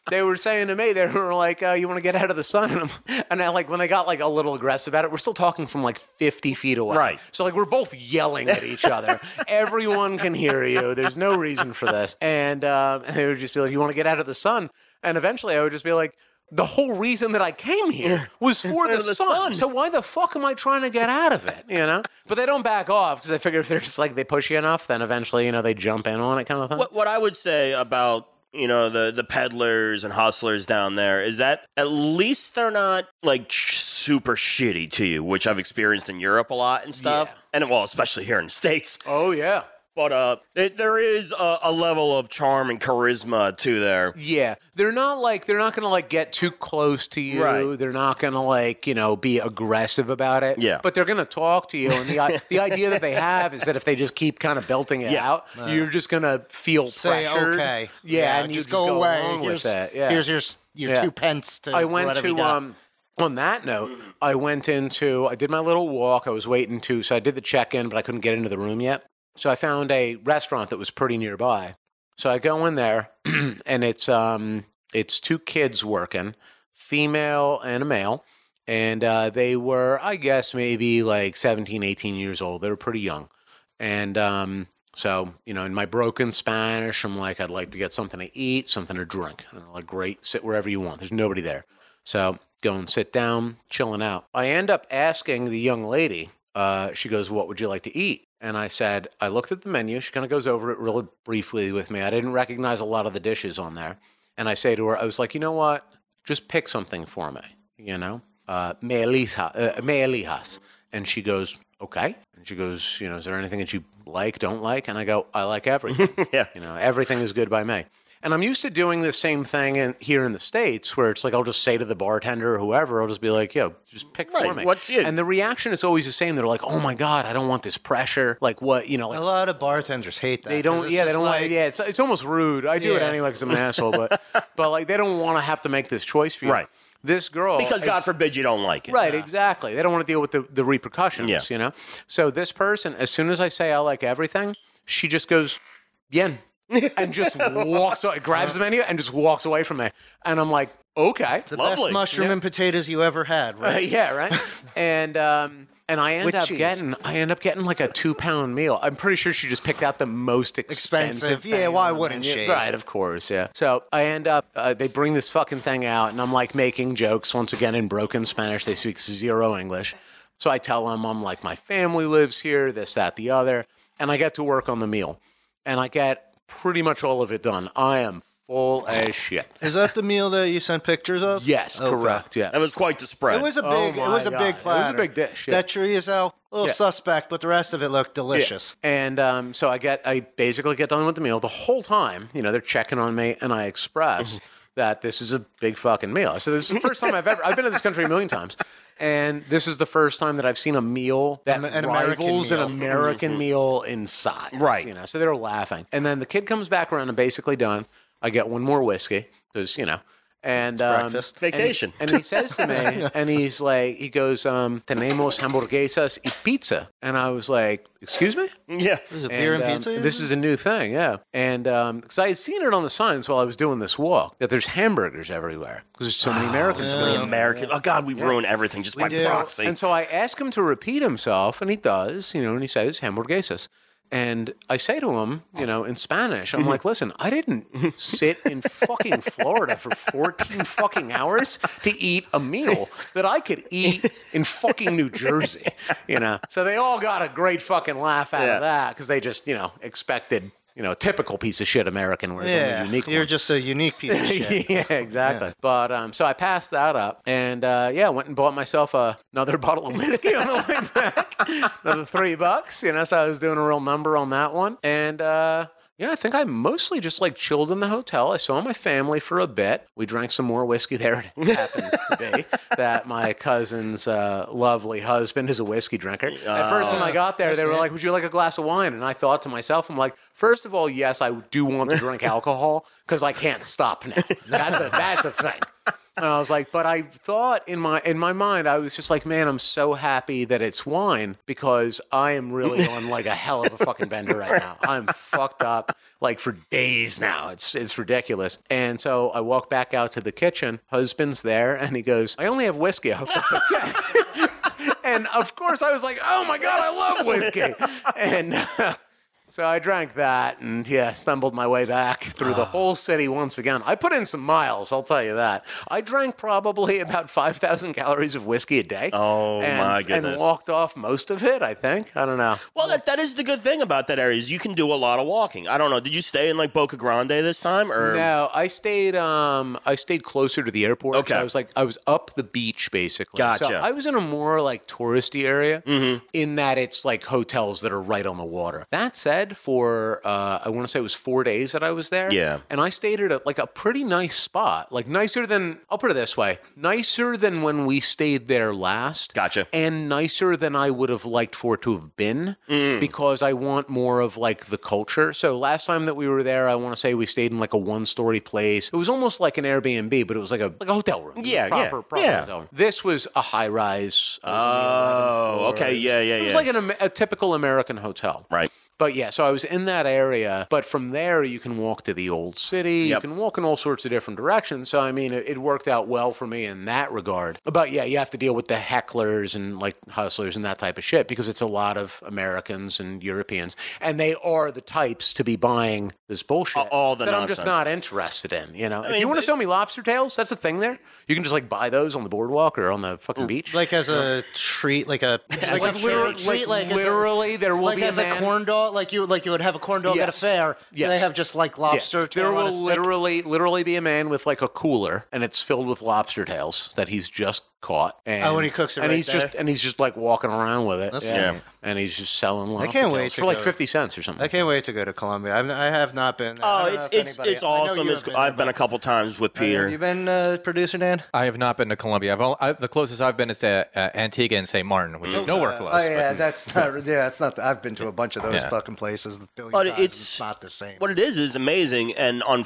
They were saying to me, they were like, uh, you want to get out of the sun? And, I'm, and I like, when they got like a little aggressive about it, we're still talking from like fifty feet away. Right. So like, we're both yelling at each other. Everyone can hear you. There's no reason for this. And, um, and they would just be like, you want to get out of the sun? And eventually I would just be like, the whole reason that I came here was for the, the sun. sun. So why the fuck am I trying to get out of it, you know? But they don't back off because I figure if they're just like, they push you enough, then eventually, you know, they jump in on it kind of thing. What, what I would say about... you know, the, the peddlers and hustlers down there, is that at least they're not, like, sh- super shitty to you, which I've experienced in Europe a lot and stuff. Yeah. And, well, especially here in the States. Oh, yeah. But uh, it, there is a, a level of charm and charisma to there. Yeah. They're not, like, they're not going to, like, get too close to you. Right. They're not going to, like, you know, be aggressive about it. Yeah. But they're going to talk to you. And the the idea that they have is that if they just keep kind of belting it yeah. out, uh, you're just going to feel Say pressured. okay. Yeah, yeah, and you just, just go, go away. Along here's, with that. Yeah. Here's your, your yeah. two pence to I went to, we um... On that note, I went into, I did my little walk. I was waiting to, so I did the check-in, but I couldn't get into the room yet. So I found a restaurant that was pretty nearby. So I go in there, and it's um it's two kids working, female and a male, and uh, they were, I guess, maybe like seventeen, eighteen years old. They were pretty young. And um, so, you know, in my broken Spanish, I'm like, I'd like to get something to eat, something to drink. And I'm like, great, sit wherever you want. There's nobody there. So go and sit down, chilling out. I end up asking the young lady, uh, she goes, what would you like to eat? And I said, I looked at the menu. She kind of goes over it really briefly with me. I didn't recognize a lot of the dishes on there. And I say to her, I was like, you know what? Just pick something for me, you know? Uh, me elija, uh, me elijas. And she goes, okay. And she goes, you know, is there anything that you like, don't like? And I go, I like everything. yeah. You know, everything is good by me. And I'm used to doing the same thing in, here in the States where it's like I'll just say to the bartender or whoever, I'll just be like, yo, just pick right, for me. What's it? And the reaction is always the same. They're like, oh, my God, I don't want this pressure. Like what, you know. Like, a lot of bartenders hate that. They don't, yeah, they don't like, like, yeah, it's it's almost rude. I do yeah. it anyway because I'm an asshole, but but like they don't want to have to make this choice for you. Right. This girl. Because God forbid you don't like it. Right, nah. exactly. They don't want to deal with the, the repercussions, yeah. you know. So this person, as soon as I say I like everything, she just goes, bien. and just walks away, grabs the menu and just walks away from me. And I'm like, okay. The lovely. Best mushroom yeah. and potatoes you ever had, right? Uh, yeah, right? and um, and I end With up cheese. getting I end up getting like a two pound meal. I'm pretty sure she just picked out the most expensive. expensive. Thing. Yeah, why wouldn't she? Right, of course, yeah. So I end up uh, they bring this fucking thing out and I'm like making jokes once again in broken Spanish. They speak zero English. So I tell them I'm like, my family lives here, this, that, the other, and I get to work on the meal. And I get pretty much all of it done. I am full as shit. Is that the meal that you sent pictures of? Yes, okay. Correct. Yeah, that was quite the spread. It was a big. Oh it was God. a big platter. It was a big dish. Yeah. That chorizo, a little yeah. suspect, but the rest of it looked delicious. Yeah. And um, so I get, I basically get done with the meal. The whole time, you know, they're checking on me, and I express that this is a big fucking meal. I said, this is the first time I've ever, I've been to this country a million times. And this is the first time that I've seen a meal that an, an rivals American meal. an American mm-hmm. meal in size. Right. You know, so they're laughing. And then the kid comes back around and basically done. I get one more whiskey because, you know. And um, breakfast vacation. And he, and he says to me, and he's like, he goes, um, tenemos hamburguesas y pizza. And I was like, excuse me? Yeah. There's a beer and, and pizza? Um, this is a new thing, yeah. And because um, I had seen it on the signs while I was doing this walk, that there's hamburgers everywhere. Because there's so many oh, Americans. Yeah. So many Americans. Oh, God, we yeah. ruin everything just we by do. proxy. And so I ask him to repeat himself, and he does, you know, and he says, hamburguesas. And I say to him, you know, in Spanish, I'm like, listen, I didn't sit in fucking Florida for fourteen fucking hours to eat a meal that I could eat in fucking New Jersey, you know. So they all got a great fucking laugh out yeah. of that because they just, you know, expected, you know, a typical piece of shit American, whereas yeah. I'm a unique You're one. just a unique piece of shit. yeah, exactly. Yeah. But, um, so I passed that up and, uh, yeah, went and bought myself uh, another bottle of whiskey on the way back. Another three bucks, you know, so I was doing a real number on that one. And, uh, yeah, I think I mostly just, like, chilled in the hotel. I saw my family for a bit. We drank some more whiskey there. It happens to be that my cousin's uh, lovely husband is a whiskey drinker. Uh, At first, when I got there, they were like, would you like a glass of wine? And I thought to myself, I'm like, first of all, yes, I do want to drink alcohol because I can't stop now. That's a, that's a thing. And I was like, but I thought in my in my mind, I was just like, man, I'm so happy that it's wine because I am really on like a hell of a fucking bender right now. I'm fucked up like for days now. It's it's ridiculous. And so I walk back out to the kitchen. Husband's there, and he goes, I only have whiskey. I was like, okay. And of course, I was like, oh my God, I love whiskey. And uh, so I drank that and, yeah, stumbled my way back through the whole city once again. I put in some miles, I'll tell you that. I drank probably about five thousand calories of whiskey a day. Oh, and, my goodness. And walked off most of it, I think. I don't know. Well, that, that is the good thing about that area is you can do a lot of walking. I don't know. Did you stay in, like, Boca Grande this time? Or? No, I stayed um, I stayed closer to the airport. Okay. So I was, like, I was up the beach, basically. Gotcha. So I was in a more, like, touristy area mm-hmm. in that it's, like, hotels that are right on the water. That said, for, uh, I want to say it was four days that I was there. Yeah. And I stayed at a, like a pretty nice spot, like nicer than, I'll put it this way, nicer than when we stayed there last. Gotcha. And nicer than I would have liked for it to have been mm. because I want more of like the culture. So last time that we were there, I want to say we stayed in like a one-story place. It was almost like an Airbnb, but it was like a like a hotel room. Yeah, proper, yeah. Proper yeah. hotel room. This was a high-rise. Oh, okay. Yeah, yeah, yeah. It was like an, a typical American hotel. Right. But yeah, so I was in that area, but from there you can walk to the Old City, yep. you can walk in all sorts of different directions, so I mean, it, it worked out well for me in that regard. But yeah, you have to deal with the hecklers and like hustlers and that type of shit, because it's a lot of Americans and Europeans, and they are the types to be buying this bullshit all the that nonsense. I'm just not interested in, you know? I if mean, you want to sell me lobster tails, that's a thing there. You can just like buy those on the boardwalk or on the fucking beach. Like as a treat, like a... Like, like, a literal, treat, like, like literally, there will like be a Like as man, a corn dog? Like you, like you would have a corn dog yes. at a fair. Yes. And they have just like lobster yes. tail. There will literally, literally be a man with like a cooler, and it's filled with lobster tails that he's just caught. And, oh, and he cooks it. And right he's there. just and he's just like walking around with it. That's yeah. yeah. And he's just selling lobster I can't wait tails to for like fifty cents or something. I can't wait to go to Colombia. I've, I have not been. There. Oh, it's it's it's awesome. It's, been I've there, been a couple times with Peter. Have you been uh, producer Dan? I have not been to Colombia. I've, all, I've the closest I've been is to uh, Antigua and Saint Martin, which mm. is nowhere close. Uh, oh yeah, but, that's not. Yeah, that's not. The, I've been to a bunch of those. Yeah. Fucking places, but it's, it's not the same. What it is is amazing, and on,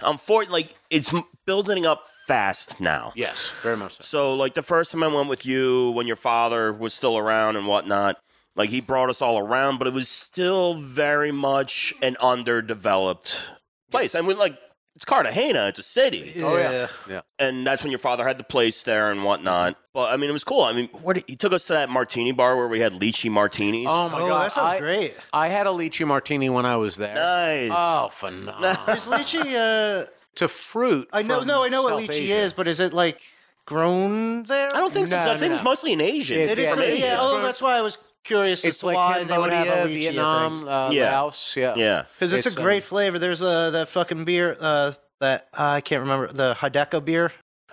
unfortunately, like it's building up fast now. Yes, very much so. So, like the first time I went with you, when your father was still around and whatnot, like he brought us all around, but it was still very much an underdeveloped place. I mean, like it's Cartagena, it's a city. Yeah. Oh yeah, yeah. And that's when your father had the place there and whatnot. Well, I mean, it was cool. I mean, where did, he took us to that martini bar where we had lychee martinis. Oh, my oh, God. That sounds I, great. I had a lychee martini when I was there. Nice. Oh, phenomenal. Is lychee... Uh, it's a fruit. I know, no, I know South what lychee Asia. is, but is it like grown there? I don't think no, so. No, I think no. it's mostly in Asia. It's, it is yeah, Asia. Yeah, oh, that's why I was... Curious it's as to like why Cambodia, they would have a lychee, Vietnam, uh, yeah. Laos, yeah, yeah, because it's, it's a great um, flavor. There's uh, that fucking beer uh, that uh, I can't remember the Hideko beer. Uh,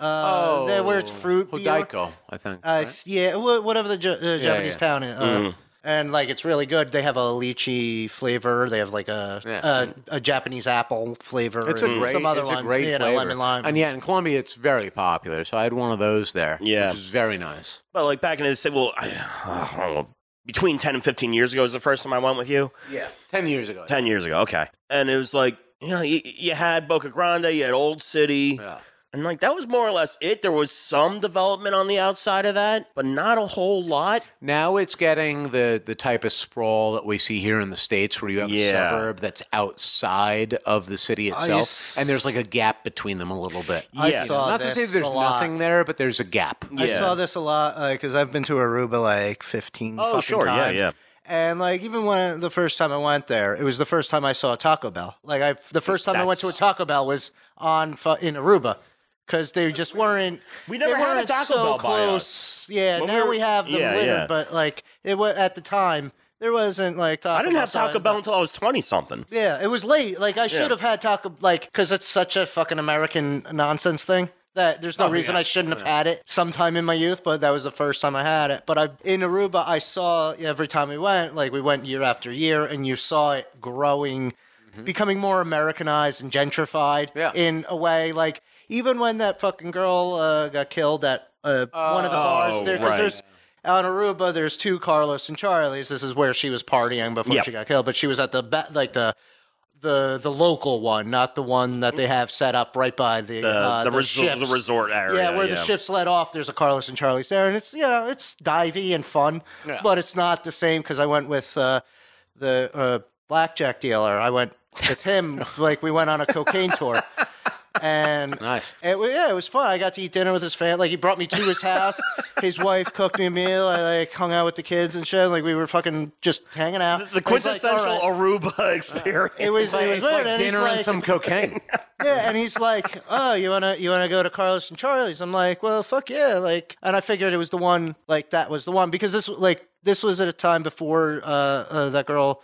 oh, there where it's fruit. Hideko, I think. Uh, right? Yeah, whatever the jo- uh, Japanese yeah, yeah. town is. Uh, mm. And, like, it's really good. They have a lychee flavor. They have, like, a yeah. a, a Japanese apple flavor. It's a and great, some other it's one, a great you know, flavor. Lemon lime. And, yeah, in Colombia, it's very popular. So I had one of those there, yeah. which is very nice. But, like, back in the city, well, I, I don't know. Between ten and fifteen years ago was the first time I went with you? Yeah. ten years ago. ten yeah. years ago. Okay. And it was, like, you know, you, you had Boca Grande, you had Old City. Yeah. And, like, that was more or less it. There was some development on the outside of that, but not a whole lot. Now it's getting the, the type of sprawl that we see here in the States where you have yeah. a suburb that's outside of the city itself, s- and there's, like, a gap between them a little bit. I yeah. saw not this to say there's nothing there, but there's a gap. Yeah. I saw this a lot because uh, I've been to Aruba, like, fifteen oh, fucking sure. times. Oh, sure, yeah, yeah. And, like, even when the first time I went there, it was the first time I saw a Taco Bell. Like, I the first time that's... I went to a Taco Bell was on in Aruba. Because they just weren't. We never had a Taco Bell close. Yeah, when now we, were, we have them yeah, later, yeah. but like it was at the time there wasn't like Taco Bell. I didn't have Taco Bell until I was twenty something. Yeah, it was late. Like I should yeah. have had Taco like because it's such a fucking American nonsense thing that there's no oh, reason yeah. I shouldn't have yeah. had it sometime in my youth. But that was the first time I had it. But I in Aruba, I saw every time we went, like we went year after year, and you saw it growing, mm-hmm. becoming more Americanized and gentrified yeah. in a way like. Even when that fucking girl uh, got killed at uh, oh, one of the bars there, because right. there's on Aruba, there's two Carlos and Charlie's. This is where she was partying before yep. she got killed, but she was at the ba- like the the the local one, not the one that they have set up right by the the, uh, the, the, res- the resort area. Yeah, where yeah. the ships let off. There's a Carlos and Charlie's there, and it's you know it's divey and fun, yeah. but it's not the same because I went with uh, the uh, blackjack dealer. I went with him, like we went on a cocaine tour. And nice. it, yeah, it was fun. I got to eat dinner with his family. Like, he brought me to his house. His wife cooked me a meal. I, like, hung out with the kids and shit. Like, we were fucking just hanging out. The, the quintessential like, right. Aruba experience. It was, it was like and dinner like, and some cocaine. Yeah, and he's like, oh, you want to you wanna go to Carlos and Charlie's? I'm like, well, fuck yeah. Like, and I figured it was the one, like, that was the one. Because this, like, this was at a time before uh, uh, that girl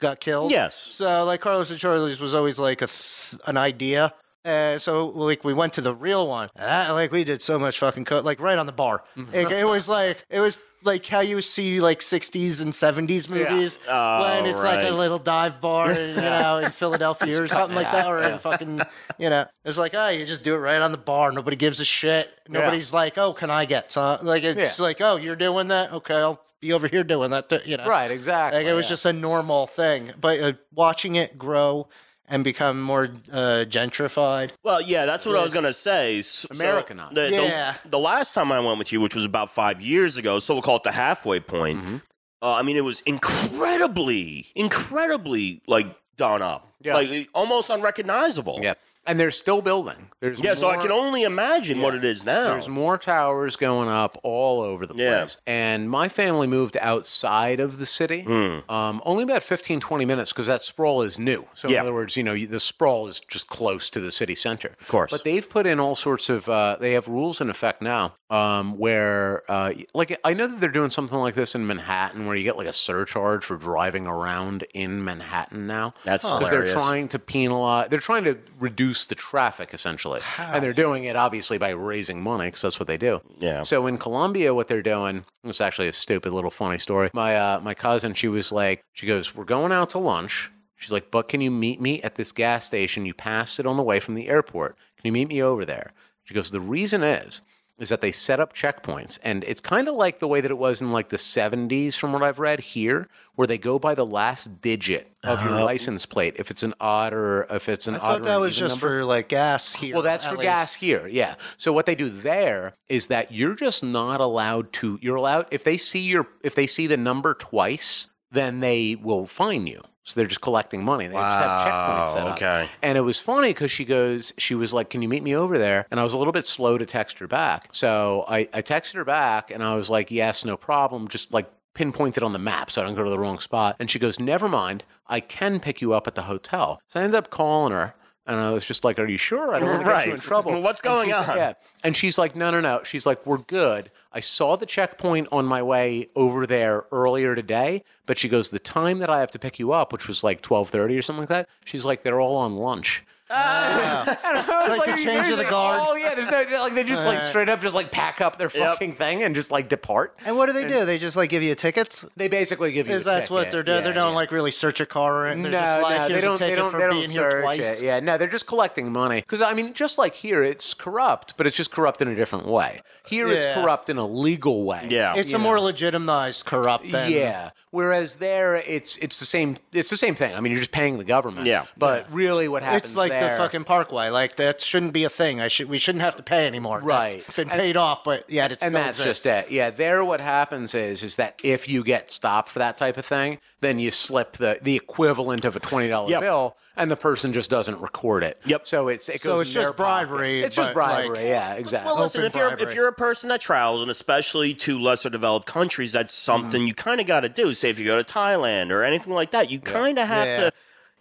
got killed. Yes. So, like, Carlos and Charlie's was always, like, a th- an idea. Uh, so, like, we went to the real one. That, like, we did so much fucking co- like, right on the bar. It, it was like, it was like how you see, like, sixties and seventies movies yeah. oh, when it's right. like a little dive bar, you know, in Philadelphia or something yeah, like that, or yeah. in fucking, you know, it's like, oh, you just do it right on the bar. Nobody gives a shit. Nobody's yeah. like, oh, can I get some? Like, it's yeah. like, oh, you're doing that? Okay, I'll be over here doing that, too, you know. Right, exactly. Like, it was yeah. just a normal thing. But uh, watching it grow and become more uh, gentrified. Well, yeah, that's what I was going to say. So Americanized. The, yeah. The, the last time I went with you, which was about five years ago, so we'll call it the halfway point. Mm-hmm. Uh, I mean, it was incredibly, incredibly, like, done up. Yeah. Like, almost unrecognizable. Yeah. And they're still building. There's yeah, more, so I can only imagine yeah, what it is now. There's more towers going up all over the place. Yeah. And my family moved outside of the city, mm. um, only about fifteen, twenty minutes, because that sprawl is new. So yeah. in other words, you know, the sprawl is just close to the city center. Of course. But they've put in all sorts of, uh, they have rules in effect now um, where, uh, like, I know that they're doing something like this in Manhattan where you get, like, a surcharge for driving around in Manhattan now. That's hilarious. Because they're trying to penalize, they're trying to reduce the traffic, essentially. How? And they're doing it, obviously, by raising money, because that's what they do. Yeah. So in Colombia, what they're doing, it's actually a stupid little funny story. My uh, my cousin, she was like, she goes, we're going out to lunch. She's like, but can you meet me at this gas station? You passed it on the way from the airport. Can you meet me over there? She goes, the reason is, is that they set up checkpoints. And it's kind of like the way that it was in, like, the seventies, from what I've read here, where they go by the last digit of your uh, license plate, if it's an odd or if it's an odd number. I thought that was just number. for, like, gas here. Well, that's for least. gas here, yeah. So what they do there is that you're just not allowed to, you're allowed, if they see your, if they see the number twice, then they will fine you. So they're just collecting money. They wow, just have checkpoints set up. Okay. And it was funny because she goes, she was like, can you meet me over there? And I was a little bit slow to text her back. So I, I texted her back and I was like, yes, no problem. Just, like, pinpointed on the map so I don't go to the wrong spot. And she goes, never mind, I can pick you up at the hotel. So I ended up calling her. And I was just like, are you sure? I don't want to get you in trouble. Well, what's going on? Like, yeah. And she's like, no, no, no. She's like, we're good. I saw the checkpoint on my way over there earlier today. But she goes, the time that I have to pick you up, which was like twelve thirty or something like that, she's like, they're all on lunch. Uh, uh, and I was it's like, like the change of the like, guard. Oh yeah, there's no like they just like straight up just like pack up their fucking yep. thing and just like depart. And what do they and, do? They just like give you tickets. They basically give you. Is that's ticket. What they're doing? Yeah, they don't yeah. like really search a car. Or no, just like, no, they don't. They don't. They don't search it. Yeah, no, they're just collecting money. Because I mean, just like here, it's corrupt, but it's just corrupt in a different way. Here, yeah. it's corrupt in a legal way. Yeah, it's a know? more legitimized corrupt. Than yeah. Whereas there, it's it's the same. It's the same thing. I mean, you're just paying the government. Yeah. But yeah. really, what happens? It's like there, the fucking Parkway. Like that shouldn't be a thing. I should. We shouldn't have to pay anymore. Right. That's been and, paid off, but yeah, it's and that's exists. Just it. Yeah. There, what happens is is that if you get stopped for that type of thing, then you slip the the equivalent of a twenty dollar yep. bill, and the person just doesn't record it. Yep. So it's it goes so it's just bribery. Pocket. It's just bribery. Like, yeah. Exactly. Well, listen, Open if bribery. you're if you're a person that travels, and especially to lesser developed countries, that's something mm. you kind of got to do. Say if you go to Thailand or anything like that, you yeah. kind of have yeah. to.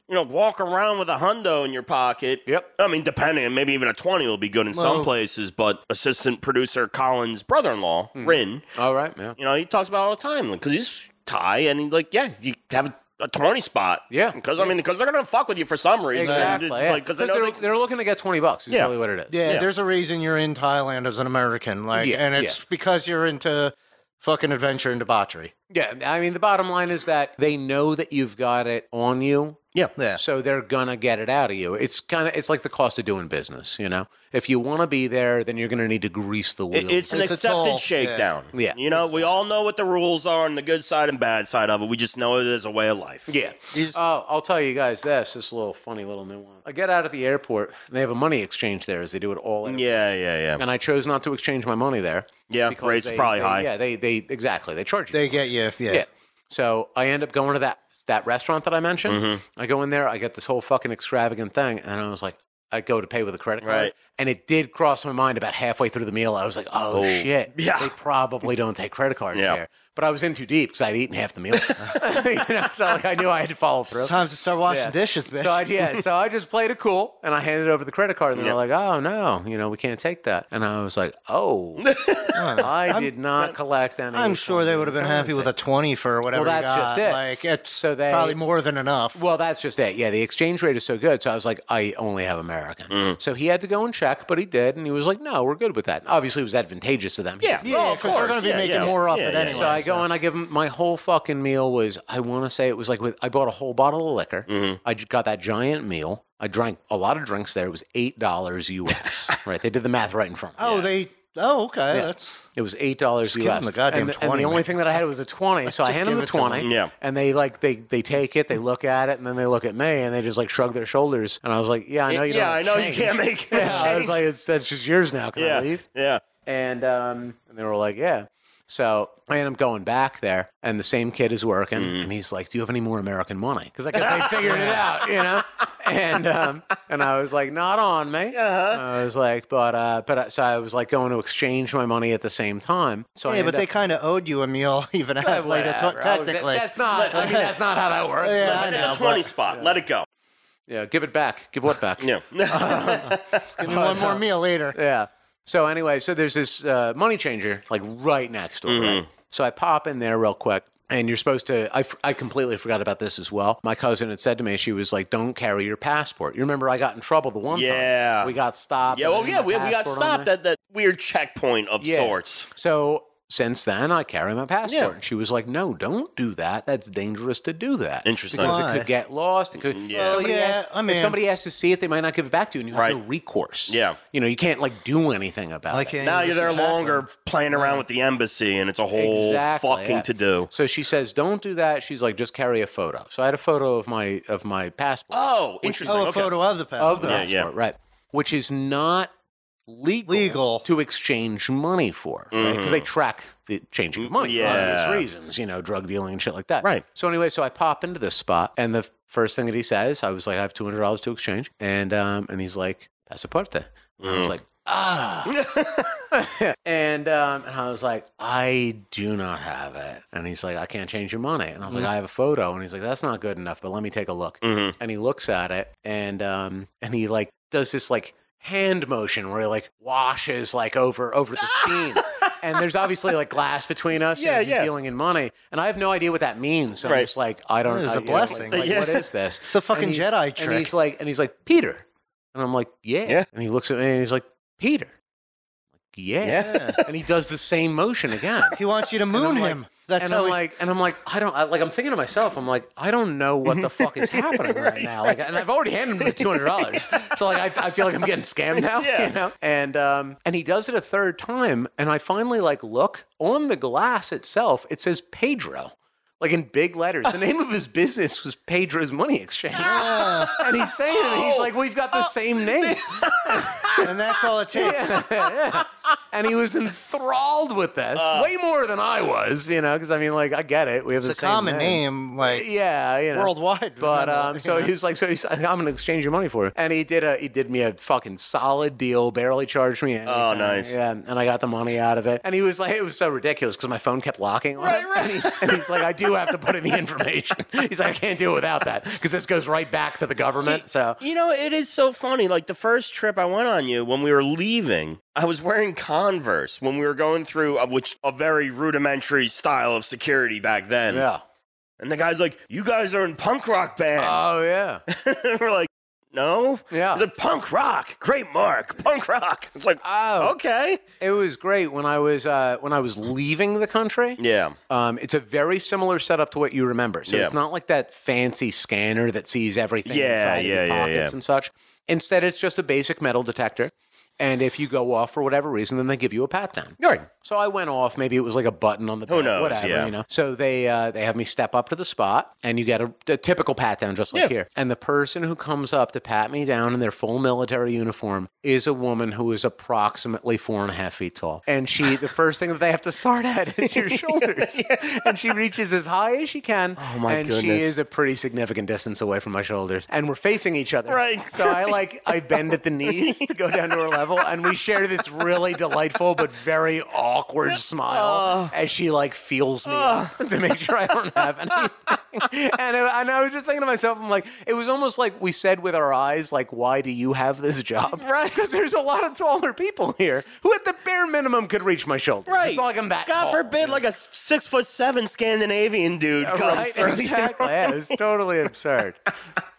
You know, walk around with a hundo in your pocket. Yep. I mean, depending, maybe even a twenty will be good in well, some places, but assistant producer Colin's brother-in-law, mm-hmm. Rin. All right, yeah. You know, he talks about it all the time, because like, he's Thai, and he's like, yeah, you have a A twenty spot, yeah. Because I mean, because they're gonna fuck with you for some reason. Exactly. Because yeah. like, they they're, they're looking to get twenty bucks. Is yeah. really what it is. Yeah, yeah. There's a reason you're in Thailand as an American, like, yeah, and it's yeah. because you're into fucking adventure and debauchery. Yeah. I mean, the bottom line is that they know that you've got it on you. Yeah. yeah. So they're going to get it out of you. It's kind of, it's like the cost of doing business, you know? If you want to be there, then you're going to need to grease the wheel. It, it's an it's accepted tall, shakedown. Yeah. yeah. You know, we all know what the rules are and the good side and bad side of it. We just know it as a way of life. Yeah. Just, oh, I'll tell you guys this, this little funny little nuance. I get out at the airport, and they have a money exchange there, as they do at all airports. Yeah, yeah, yeah. And I chose not to exchange my money there. Yeah, rates they, probably they, high. Yeah, they, they, exactly. They charge you. They get you, yeah. yeah. So I end up going to that. That restaurant that I mentioned, mm-hmm. I go in there, I get this whole fucking extravagant thing, and I was like, I go to pay with a credit card, right. and it did cross my mind about halfway through the meal. I was like, oh, oh shit, yeah. they probably don't take credit cards yeah. here. But I was in too deep because I'd eaten half the meal. You know, so like, I knew I had to follow through. It's time to start washing yeah. dishes, bitch. So I, yeah, so I just played it cool, and I handed over the credit card, and yep. they're like, oh, no, you know, we can't take that. And I was like, oh, I did not I'm, collect any. I'm sure they would have been happy with a twenty for whatever well, that's you got. Just it. Like, it's so they, probably more than enough. Well, that's just it. Yeah, the exchange rate is so good, so I was like, I only have American. Mm. So he had to go and check, but he did, and he was like, no, we're good with that. And obviously, it was advantageous to them. Yeah, because yeah, yeah, they're going to be yeah, making yeah. more off yeah, it yeah, anyway. So I go and I give him my whole fucking meal was, I want to say it was like, with, I bought a whole bottle of liquor. Mm-hmm. I got that giant meal. I drank a lot of drinks there. It was eight dollars U S, right? They did the math right in front of me. Oh, yeah. they... Oh, okay. Yeah. That's it was eight dollars U S. Give them the goddamn and, twenty. And the man. Only thing that I had was a twenty, so I handed them the twenty. Yeah. And they like they they take it, they look at it, and then they look at me, and they just like shrug their shoulders. And I was like, yeah, I know you. It, yeah, don't I know change. You can't make. It yeah, I was like, it's, that's just yours now. Can yeah. I leave? Yeah. And um, and they were like, yeah. So I end up going back there, and the same kid is working, mm. and he's like, do you have any more American money? Because I guess they figured it out, you know? And um, and I was like, not on me. Uh-huh. I was like, but uh, but I, so I was like going to exchange my money at the same time. So yeah, I but they kind of owed you a meal even out like later, t- technically. That's not. I mean, that's not how that works. Yeah, Listen, know, it's a twenty but, spot. Yeah. Let it go. Yeah, give it back. Give what back? No. uh, just give me one more meal later. Yeah. So anyway, so there's this uh, money changer like right next door. Mm-hmm. Right? So I pop in there real quick. And you're supposed to, I, f- I completely forgot about this as well. My cousin had said to me, she was like, don't carry your passport. You remember I got in trouble the one yeah. time. Yeah. We got stopped. Yeah, well, yeah, we, we got stopped at that weird checkpoint of yeah. sorts. So since then, I carry my passport. Yeah. And she was like, no, don't do that. That's dangerous to do that. Interesting. Because Why? It could get lost. It could, yeah. Well, yeah, has, I mean, if somebody has to see it, they might not give it back to you. And you right. have no recourse. Yeah. You know, you can't like do anything about like, it. Now you're there longer playing around with the embassy, and it's a whole exactly, fucking yeah. to-do. So she says, don't do that. She's like, just carry a photo. So I had a photo of my of my passport. Oh, interesting. Oh, a okay. photo of the passport. Of the yeah, passport, yeah. right. Which is not... Legal, legal to exchange money for, because right? mm-hmm. they track the changing of money yeah. for obvious reasons, you know, drug dealing and shit like that. Right. So anyway, so I pop into this spot, and the first thing that he says, I was like, I have two hundred dollars to exchange, and um, and he's like, pasaporte. Mm-hmm. I was like, ah, and um, and I was like, I do not have it, and he's like, I can't change your money, and I was mm-hmm. like, I have a photo, and he's like, that's not good enough, but let me take a look, mm-hmm. and he looks at it, and um, and he like does this like. Hand motion where he like washes like over over the scene, and there's obviously like glass between us. Yeah, and he's yeah. dealing in money, and I have no idea what that means. So right. I'm just like, I don't. It's a blessing. Know, like, like, yeah. What is this? It's a fucking Jedi trick. And he's like, and he's like, Peter, And I'm like, yeah. yeah. And he looks at me and he's like, Peter. I'm like, yeah. yeah. And he does the same motion again. He wants you to moon him. Like, That's and how I'm he... like, and I'm like, I don't, I, like, I'm thinking to myself, I'm like, I don't know what the fuck is happening right, right now. Like, and I've already handed him the two hundred dollars. So like, I, I feel like I'm getting scammed now, yeah. you know? And, um, and he does it a third time. And I finally like, look on the glass itself, it says Pedro. Like in big letters. The name of his business was Pedro's Money Exchange. Yeah. And he's saying it. And he's like, we've got the oh. same name. And that's all it takes. Yeah, yeah. And he was enthralled with this. Uh, Way more than I was, you know, because I mean, like, I get it. We have it's the same name. It's a common name. name. Like, yeah, you know. Worldwide. But um, so know? he was like, so he's, I'm going to exchange your money for you. And he did a, he did me a fucking solid deal, barely charged me anything. Oh, nice. Yeah. And I got the money out of it. And he was like, it was so ridiculous because my phone kept locking on right, it. Right. And he's, and he's like, I do have to put in the information. He's like, I can't do it without that because this goes right back to the government. So you know, it is so funny. Like the first trip I went on, you when we were leaving, I was wearing Converse when we were going through, uh, which a very rudimentary style of security back then. Yeah, and the guy's like, "You guys are in punk rock bands." Oh yeah, we're like. No? Yeah. It's like, punk rock. Great, Mark. Punk rock. It's like, oh, okay. It was great when I was uh, when I was leaving the country. Yeah. Um, it's a very similar setup to what you remember. So yeah. It's not like that fancy scanner that sees everything yeah, inside yeah, your yeah, pockets yeah. and such. Instead, it's just a basic metal detector. And if you go off for whatever reason, then they give you a pat down. Right. So I went off. Maybe it was like a button on the back, who knows? Whatever, yeah. you know. So they uh, they have me step up to the spot, and you get a, a typical pat down, just like yeah. here. And the person who comes up to pat me down in their full military uniform is a woman who is approximately four and a half feet tall. And she, the first thing that they have to start at is your shoulders. yeah. And she reaches as high as she can. Oh my and goodness. And she is a pretty significant distance away from my shoulders. And we're facing each other. Right. So I like I bend at the knees to go down to her level. And we share this really delightful but very awkward smile uh, as she like feels me uh, to make sure I don't have anything. And, it, and I was just thinking to myself, I'm like, it was almost like we said with our eyes, like, why do you have this job? Right. Because there's a lot of taller people here who at the bare minimum could reach my shoulder. Right. It's not like I'm that God tall. Forbid, like a six foot seven Scandinavian dude yeah, comes right? through. Exactly. Yeah, it was totally absurd.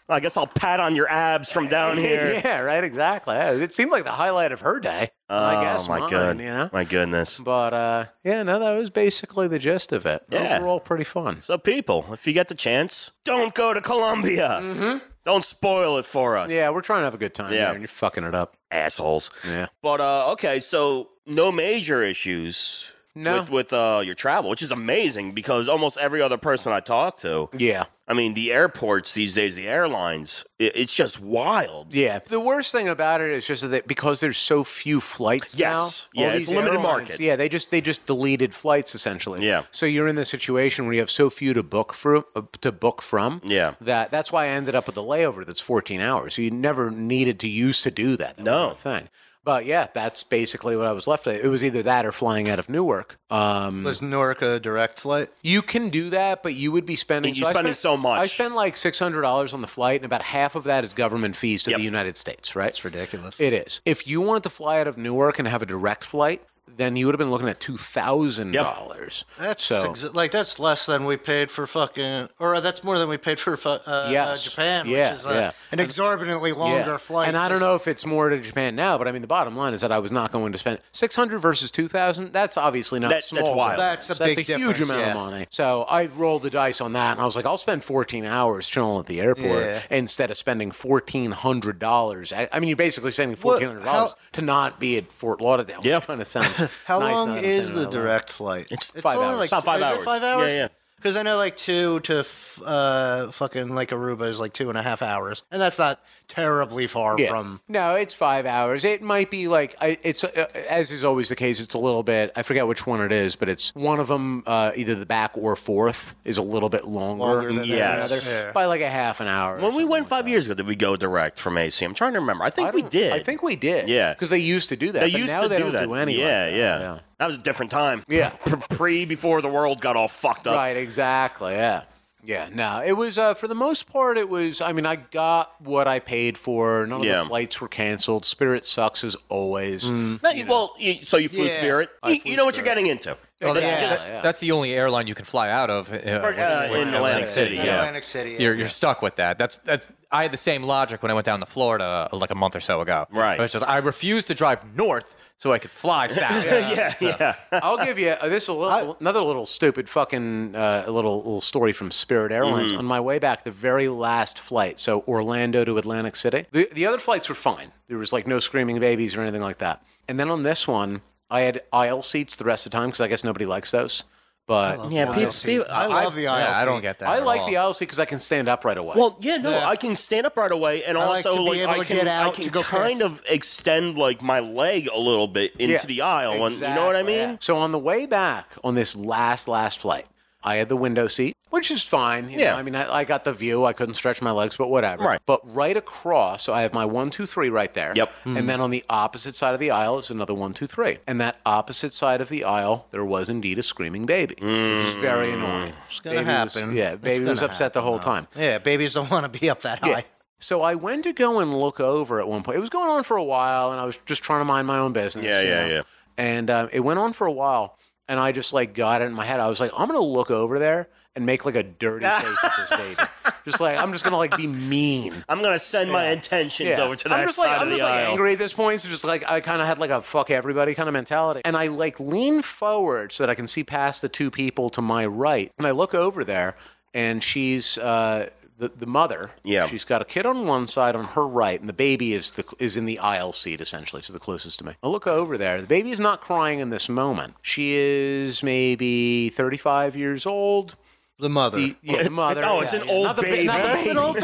I guess I'll pat on your abs from down here. yeah, right, exactly. It seemed like the highlight of her day. Oh, I guess my mine, good. You know? My goodness. But, uh, yeah, no, that was basically the gist of it. Yeah. Those were all pretty fun. So, people, if you get the chance, don't go to Colombia. Mm-hmm. Don't spoil it for us. Yeah, we're trying to have a good time yeah. here, and you're fucking it up. Assholes. Yeah. But, uh, okay, so no major issues. No. With, with uh, your travel, which is amazing because almost every other person I talk to. Yeah. I mean, the airports these days, the airlines, it, it's just wild. Yeah. The worst thing about it is just that because there's so few flights yes. now. Yeah, it's a limited market. Yeah, they just they just deleted flights essentially. Yeah. So you're in this situation where you have so few to book for, uh, to book from. Yeah. That that's why I ended up with a layover that's fourteen hours. So you never needed to use to do that. that no. Was the thing. But yeah, that's basically what I was left with. It was either that or flying out of Newark. Um, was Newark a direct flight? You can do that, but you would be spending... You're so spending spent, so much. I spent like six hundred dollars on the flight, and about half of that is government fees to yep. the United States, right? It's ridiculous. It is. If you wanted to fly out of Newark and have a direct flight... then you would have been looking at two thousand dollars. Yep. That's so, exa- like that's less than we paid for fucking, or that's more than we paid for uh, yes. uh, Japan, yeah, which is uh, yeah. an exorbitantly longer yeah. flight. And I don't know if it's more to Japan now, but I mean, the bottom line is that I was not going to spend six hundred dollars versus two thousand dollars. That's obviously not that, small. That's wild. That's a, so big that's a huge amount yeah. of money. So I rolled the dice on that, and I was like, I'll spend fourteen hours chilling at the airport yeah. instead of spending fourteen hundred dollars. I, I mean, you're basically spending fourteen hundred dollars well, to not be at Fort Lauderdale, which yeah. kind of sounds How nice long is the direct flight? It's, it's five hours. Like, About five hours. Is it five hours? Yeah, yeah. Because I know like two to f- uh, fucking like Aruba is like two and a half hours. And that's not terribly far yeah. from. No, it's five hours. It might be like, I, it's uh, as is always the case, it's a little bit, I forget which one it is, but it's one of them, uh, either the back or fourth is a little bit longer, longer than yes. the other yeah. by like a half an hour. When we went like five that. years ago, did we go direct from A C? I'm trying to remember. I think I we did. I think we did. Yeah. Because they used to do that. They but used now to they do don't that. do anything. Yeah, like yeah. yeah. That was a different time. Yeah. Pre, before the world got all fucked up. Right, exactly, yeah. Yeah, no, it was, uh, for the most part, it was, I mean, I got what I paid for. None yeah. of the flights were canceled. Spirit sucks as always. Mm. You well, you, so you flew yeah. Spirit. You, flew you know Spirit. What you're getting into. Oh, that's, yeah. Just, yeah. that's the only airline you can fly out of uh, uh, with, uh, with in Atlantic, Atlantic City. Yeah. Atlantic City. Yeah. You're you're stuck with that. That's that's. I had the same logic when I went down to Florida uh, like a month or so ago. Right. It's just I refused to drive north so I could fly south. yeah, yeah. So. yeah. I'll give you uh, this a little, I, another little stupid fucking uh, little little story from Spirit Airlines. Mm-hmm. On my way back, the very last flight, so Orlando to Atlantic City. The the other flights were fine. There was like no screaming babies or anything like that. And then on this one, I had aisle seats the rest of the time because I guess nobody likes those. But yeah, I love, yeah, I love the aisle yeah, seat. I don't get that. I like all. the aisle seat because I can stand up right away. Well, yeah, no, yeah. I can stand up right away, and I also like, like I can, I can kind piss. of extend like my leg a little bit into yeah, the aisle, exactly. and you know what I mean. Yeah. So on the way back on this last last flight, I had the window seat, which is fine. You yeah, know? I mean, I, I got the view. I couldn't stretch my legs, but whatever. Right. But right across, so I have my one, two, three right there. Yep. Mm-hmm. And then on the opposite side of the aisle is another one, two, three. And that opposite side of the aisle, there was indeed a screaming baby, mm-hmm. which is very annoying. It's going to happen. Was, yeah, baby was upset happen, the whole though. time. Yeah, babies don't want to be up that high. Yeah. So I went to go and look over at one point. It was going on for a while, and I was just trying to mind my own business. Yeah, yeah, know? yeah. And uh, it went on for a while. And I just, like, got it in my head. I was like, I'm going to look over there and make, like, a dirty face at this baby. Just like, I'm just going to, like, be mean. I'm going to send yeah. my intentions yeah. over to that I'm just, side like, of I'm the just, aisle. I'm just, like, angry at this point. So just, like, I kind of had, like, a fuck everybody kind of mentality. And I, like, lean forward so that I can see past the two people to my right. And I look over there, and she's uh, the, the mother. Yeah. She's got a kid on one side on her right, and the baby is, the, is in the aisle seat, essentially, so the closest to me. I look over there. The baby is not crying in this moment. She is maybe thirty-five years old. The mother. The, yeah, the mother. Oh, it's yeah, an yeah. old not baby. Ba- not it's an old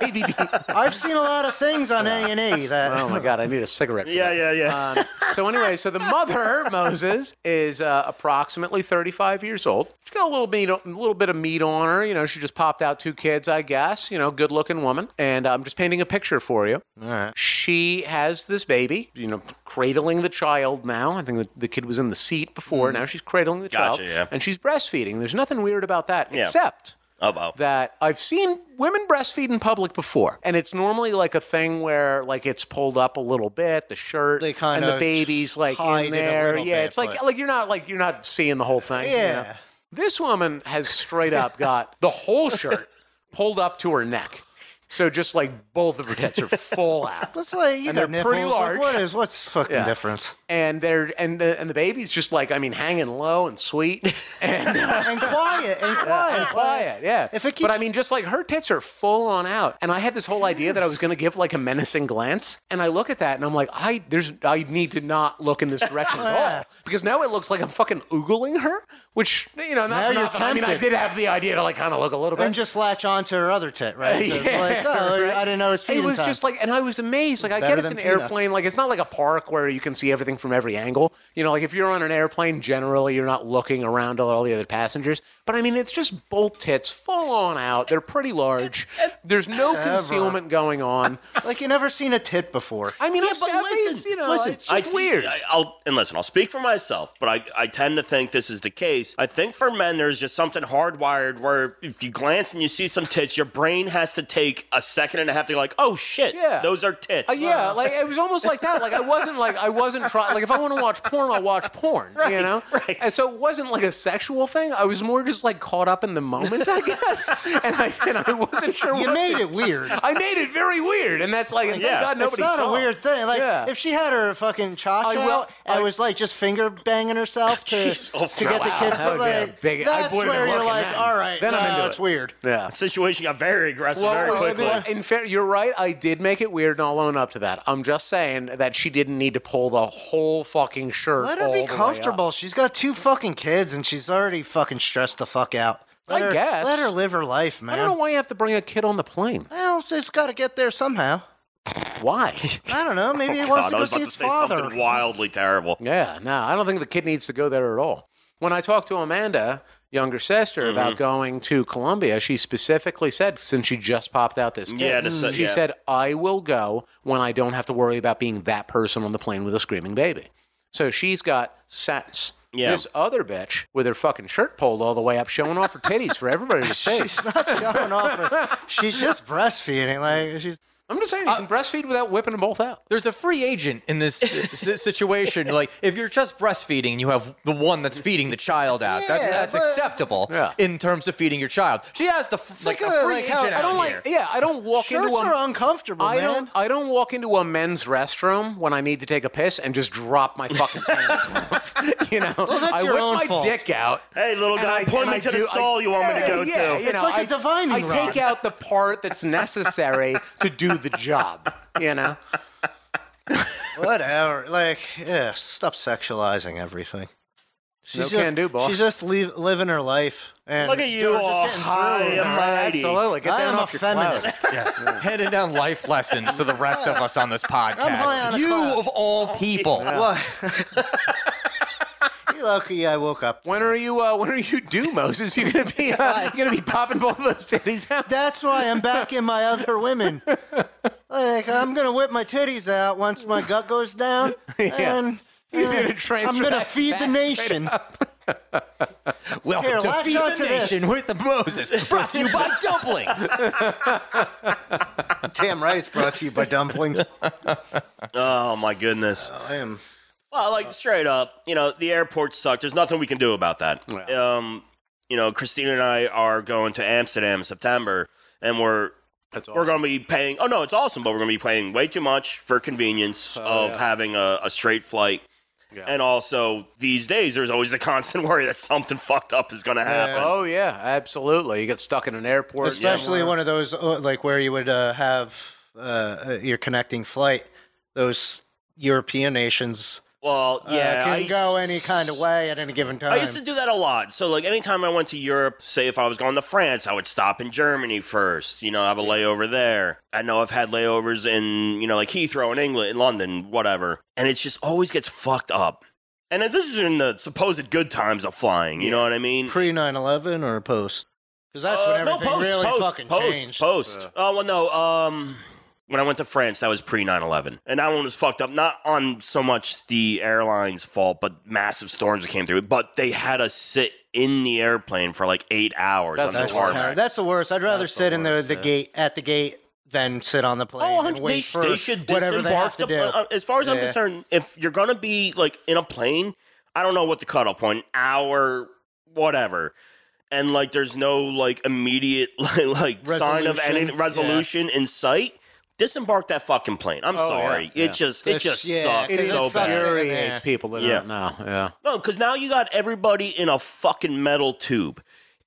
baby. I've seen a lot of things on A and E that... Oh, my God. I need a cigarette for Yeah, that. yeah, yeah. Um, so anyway, so the mother, Moses, is uh, approximately thirty-five years old. She's got a little, meat, a little bit of meat on her. You know, she just popped out two kids, I guess. You know, good-looking woman. And I'm um, just painting a picture for you. All right. She has this baby, you know, cradling the child now. I think the, the kid was in the seat before. Mm-hmm. Now she's cradling the gotcha, child. Yeah. And she's breastfeeding. There's nothing weird about that. Yeah. Except oh, wow. that I've seen women breastfeed in public before, and it's normally like a thing where like it's pulled up a little bit, the shirt, they kind and the baby's like in there. It yeah, bit, it's like but... like you're not like you're not seeing the whole thing. Yeah, you know? This woman has straight up got the whole shirt pulled up to her neck. So just like both of her tits are full out, That's like, and they're nipples. pretty large. Like, what is what's fucking yeah. difference? And they're and the and the baby's just like I mean hanging low and sweet and uh, and quiet and quiet uh, and quiet. Yeah. If it keeps... But I mean, just like her tits are full on out, and I had this whole idea that I was going to give like a menacing glance, and I look at that and I'm like, I there's I need to not look in this direction at all because now it looks like I'm fucking oogling her, which you know not. For nothing. I mean, I did have the idea to like kind of look a little bit and just latch onto her other tit, right? Uh, yeah. Like, oh, right? I didn't know it was feeding time. It was time. just like, and I was amazed. Like, I get it's an peanuts. airplane. Like, it's not like a park where you can see everything from every angle. You know, like if you're on an airplane, generally you're not looking around at all the other passengers. But I mean, it's just both tits full on out. They're pretty large. There's no Ever. concealment going on. Like you never seen a tit before. I mean, yeah, I've but seen, listen, you know, listen, it's just I weird. Think, I'll and listen. I'll speak for myself, but I I tend to think this is the case. I think for men, there's just something hardwired where if you glance and you see some tits, your brain has to take a second and a half to be like, oh shit, yeah. those are tits. Uh, yeah, like it was almost like that. Like I wasn't like I wasn't trying. Like if I want to watch porn, I'll watch porn. Right, you know. Right. And so it wasn't like a sexual thing. I was more just like caught up in the moment, I guess. and I and I wasn't sure. You what made it weird. I made it very weird, and that's like, and yeah. thank God nobody saw. It's not saw. a weird thing. Like yeah. if she had her fucking cha cha, I, I was like just finger banging herself to Jeez, oh, to get wow. the kids. That like, big, that's where you're like, then. all right, then no, I'm into it's it. weird. Yeah, the situation got very aggressive. Well, very quick. In fair, you're right. I did make it weird, and I'll own up to that. I'm just saying that she didn't need to pull the whole fucking shirt. Let her be comfortable. She's got two fucking kids, and she's already fucking stressed the fuck out. Let I her, guess. Let her live her life, man. I don't know why you have to bring a kid on the plane. Well, it's got to get there somehow. Why? I don't know. Maybe oh, he wants God, to go see his father. I was about to say something wildly terrible. Yeah, no, I don't think the kid needs to go there at all. When I talked to Amanda, younger sister, mm-hmm. about going to Colombia, she specifically said, since she just popped out this kid, yeah, this, uh, she yeah. said, I will go when I don't have to worry about being that person on the plane with a screaming baby. So she's got sense. Yeah. This other bitch with her fucking shirt pulled all the way up, showing off her titties for everybody to see. She's not showing off her. She's just breastfeeding. Like she's I'm just saying, you can uh, breastfeed without whipping them both out. There's a free agent in this situation. Like, if you're just breastfeeding and you have the one that's feeding the child out, yeah, that's that's but, acceptable yeah. in terms of feeding your child. She has the it's like, like a, a free like agent. How, out I don't here. like. Yeah, I don't walk Shirts into. Shirts are uncomfortable. I man. don't. I don't walk into a men's restroom when I need to take a piss and just drop my fucking pants off. You know, well, that's I your whip own my fault. dick out. Hey, little guy, I, point me to do, the stall I, you want yeah, me to go yeah, to. It's know, like I, a divining rod. I take out the part that's necessary to do the job, you know. Whatever, like, yeah. Stop sexualizing everything. She's no just, can do, boss. She's just leave, living her life. And look at you, all high and mighty. Absolutely, get I down am off a your feminist. yeah. Yeah. Handing down life lessons to the rest of us on this podcast. I'm high on you cloud. Of all people. Yeah. What? You're lucky I woke up. When are you? Uh, when are you due, Moses? You're gonna be. Uh, you're gonna be popping both of those titties out. That's why I'm back in my other women. Like I'm gonna whip my titties out once my gut goes down, and yeah. uh, gonna I'm gonna feed the nation. Welcome Here, to Feed the to Nation this. With the Moses, brought to you by dumplings. Damn right, it's brought to you by dumplings. Oh my goodness, uh, I am. Well, like, straight up, you know, the airport sucked. There's nothing we can do about that. Yeah. Um, you know, Christina and I are going to Amsterdam in September, and we're That's awesome. we're going to be paying... Oh, no, it's awesome, but we're going to be paying way too much for convenience uh, of yeah. having a, a straight flight. Yeah. And also, these days, there's always the constant worry that something fucked up is going to happen. Yeah. Oh, yeah, absolutely. You get stuck in an airport. Especially yeah. one of those, like, where you would uh, have uh, your connecting flight. Those European nations... Well, yeah, uh, can I, go any kind of way at any given time. I used to do that a lot. So, like, anytime I went to Europe, say if I was going to France, I would stop in Germany first. You know, have a layover there. I know I've had layovers in, you know, like Heathrow in England, in London, whatever. And it just always gets fucked up. And this is in the supposed good times of flying. You know what I mean? Pre nine eleven or post? Because that's uh, when everything no, post, really post, fucking post, changed. Post. Post. Oh uh, well, no. Um. When I went to France, that was pre nine eleven. And that one was fucked up, not on so much the airline's fault, but massive storms that came through. But they had us sit in the airplane for like eight hours. That's, on the tarmac. That's the worst. I'd rather that's sit the worst, in the, the yeah. gate at the gate than sit on the plane oh, and wait they, for they should whatever they have to the, do. Uh, as far as yeah. I'm concerned, if you're going to be like in a plane, I don't know what the cutoff point, hour, whatever. And like there's no like immediate like, like sign of any resolution yeah. in sight. Disembark that fucking plane. I'm oh, sorry. Yeah, yeah. It just it just yeah, sucks it, it so bad. It infuriates people that yeah. don't know. Yeah. No, because now you got everybody in a fucking metal tube.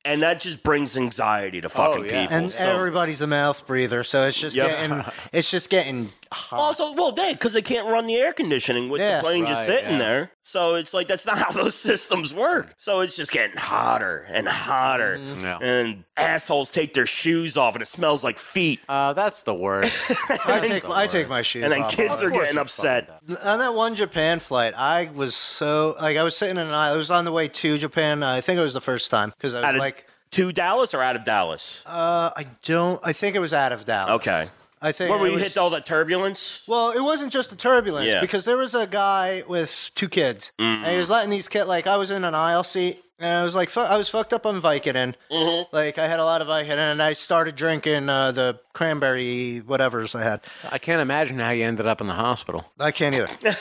And that just brings anxiety to fucking oh, yeah. people. And so. everybody's a mouth breather, so it's just yep. getting it's just getting hot. Also, well, they because they can't run the air conditioning with yeah, the plane right, just sitting yeah. there. So it's like that's not how those systems work. So it's just getting hotter and hotter, mm. yeah. and assholes take their shoes off, and it smells like feet. Uh, that's the worst. I take the I worst. take my shoes off, and then off kids are getting upset. On that one Japan flight, I was so like I was sitting in an aisle. It was on the way to Japan. I think it was the first time because I was like. Like, to Dallas or out of Dallas? Uh, I don't. I think it was out of Dallas. Okay. I think. Where we hit all that turbulence? Well, it wasn't just the turbulence yeah. because there was a guy with two kids, mm-hmm. and he was letting these kids. Like I was in an aisle seat, and I was like, fu- I was fucked up on Vicodin. Mm-hmm. Like I had a lot of Vicodin, and I started drinking uh, the cranberry whatever's I had. I can't imagine how you ended up in the hospital. I can't either.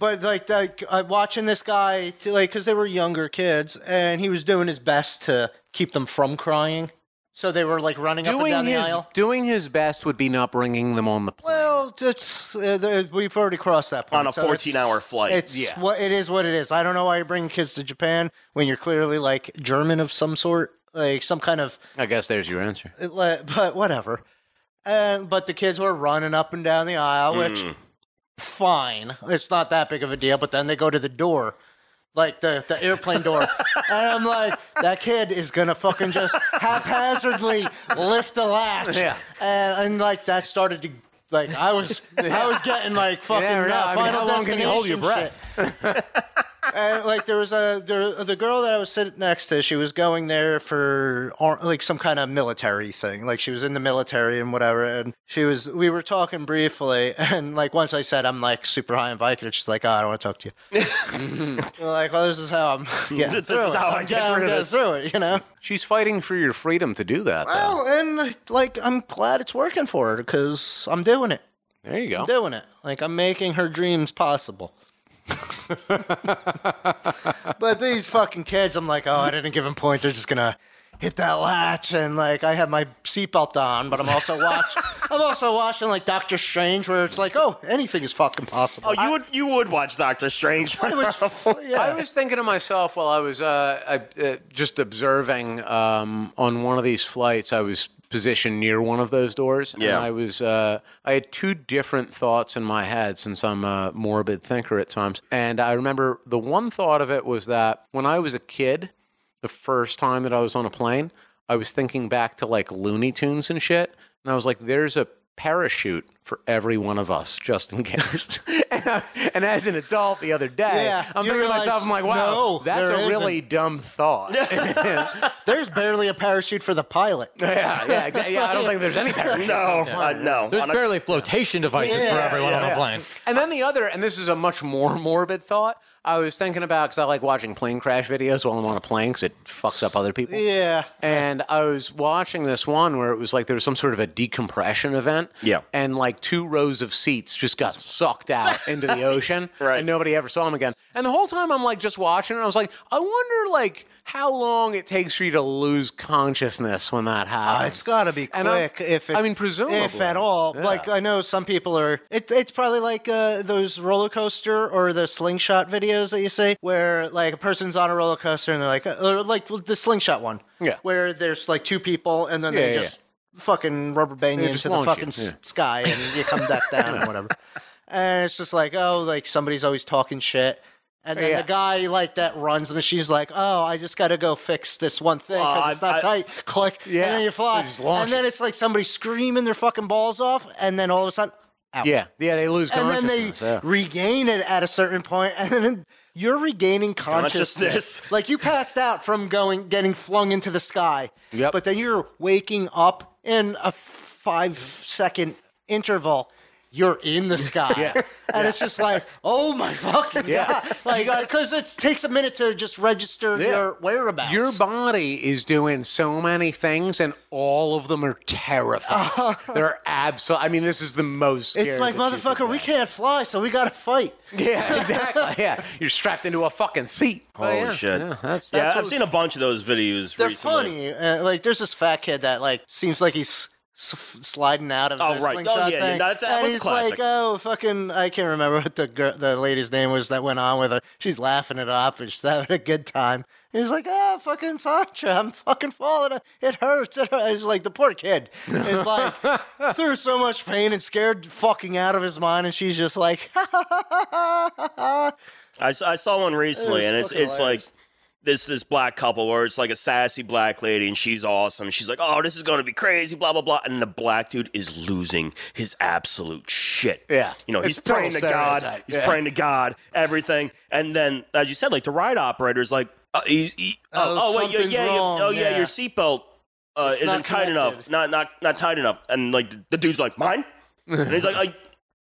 But like, like I'm watching this guy, to, like, because they were younger kids, and he was doing his best to keep them from crying. So they were like running doing up and down his, the aisle. Doing his best would be not bringing them on the plane. Well, it's, uh, we've already crossed that point. On a so fourteen-hour flight. It's yeah. what, it is what it is. I don't know why you bring kids to Japan when you're clearly like German of some sort, like some kind of. I guess there's your answer. But whatever. And, but the kids were running up and down the aisle, mm. which fine. It's not that big of a deal. But then they go to the door. Like, the, the airplane door. And I'm like, that kid is going to fucking just haphazardly lift the latch. Yeah. And, and, like, that started to, like, I was I was getting, like, fucking yeah, no, I mean, Final Destination shit. How long can you hold your breath? And like there was a there, the girl that I was sitting next to, she was going there for like some kind of military thing. Like she was in the military and whatever. And she was, we were talking briefly. And like once I said I'm like super high on Vicodin, she's like, oh, I don't want to talk to you. Mm-hmm. Like, well, this is how I'm getting this through is it. How I get yeah, through, this. through it. You know, she's fighting for your freedom to do that. Well, though. And like I'm glad it's working for her because I'm doing it. There you go. I'm doing it. Like I'm making her dreams possible. But these fucking kids, I'm like, oh, I didn't give them points. They're just gonna hit that latch, and like I have my seatbelt on, but I'm also watching. I'm also watching like Doctor Strange, where it's like, oh, anything is fucking possible. Oh, you I, would you would watch Doctor Strange. I was, yeah. I was thinking to myself while I was uh, I, uh, just observing um, on one of these flights. I was positioned near one of those doors, yeah. And I was uh, I had two different thoughts in my head since I'm a morbid thinker at times. And I remember the one thought of it was that when I was a kid, the first time that I was on a plane, I was thinking back to like Looney Tunes and shit, and I was like, "There's a parachute for every one of us, just in case." and, I, and as an adult, the other day, yeah, I'm thinking realize, to myself, I'm like, wow, no, that's a isn't. really dumb thought. There's barely a parachute for the pilot. Yeah, yeah, exactly. Yeah, I don't think there's any parachute. No, yeah. uh, no. There's a, barely flotation devices yeah, for everyone yeah, on a yeah. plane. And then the other, and this is a much more morbid thought, I was thinking about, because I like watching plane crash videos while I'm on a plane, because it fucks up other people. Yeah. And I was watching this one where it was like there was some sort of a decompression event. Yeah. And like two rows of seats just got sucked out into the ocean. Right. And nobody ever saw them again. And the whole time I'm like just watching it, I was like, I wonder like how long it takes for you to lose consciousness when that happens. Uh, it's got to be quick. If it's, I mean, presumably. If at all. Yeah. Like I know some people are, it, it's probably like uh, those roller coaster or the slingshot videos. That you see where like a person's on a roller coaster and they're like, or like the slingshot one, yeah, where there's like two people and then yeah, they yeah, just yeah. fucking rubber bang you into the fucking yeah. sky and you come back down and whatever. And it's just like, oh, like somebody's always talking shit. And then yeah. the guy like that runs the machine's like, oh, I just got to go fix this one thing because uh, it's not I, tight. Click. Yeah. And then you fly. And then it's like somebody screaming their fucking balls off. And then all of a sudden, out. Yeah, yeah, they lose consciousness. And then they yeah. regain it at a certain point, and then you're regaining consciousness. consciousness. Like you passed out from going, getting flung into the sky, yep. But then you're waking up in a five-second interval. You're in the sky. Yeah. And yeah. it's just like, oh my fucking yeah. God. Like, because it takes a minute to just register yeah. your whereabouts. Your body is doing so many things, and all of them are terrifying. Uh, They're absolutely, I mean, this is the most scary. It's like, motherfucker, we can't fly, so we got to fight. Yeah, exactly. Yeah. You're strapped into a fucking seat. Holy yeah. shit. Yeah, that's, that's yeah I've seen a bunch of those videos They're recently. They're funny. Uh, like, there's this fat kid that, like, seems like he's S- sliding out of oh, this right. slingshot oh, yeah, thing. Yeah, that's, that and he's classic. Like, oh, fucking, I can't remember what the girl, the lady's name was that went on with her. She's laughing it up and she's having a good time. He's like, ah, oh, fucking Sancha, I'm fucking falling. It hurts. It hurts. It's like the poor kid is like through so much pain and scared fucking out of his mind. And she's just like, ha, ha, ha, ha, ha, ha. I, I saw one recently it and it's it's hilarious. Like, This this black couple where it's like a sassy black lady and she's awesome. She's like, oh, this is going to be crazy, blah, blah, blah. And the black dude is losing his absolute shit. Yeah. You know, it's he's praying to God. Outside. He's yeah. praying to God, everything. And then, as you said, like the ride operator is like, oh, he's, he, oh, oh, oh wait, yeah, yeah, yeah, oh, yeah, yeah, your seatbelt uh, isn't tight enough. Not not not tight enough. And like the, the dude's like, mine? And he's like, oh,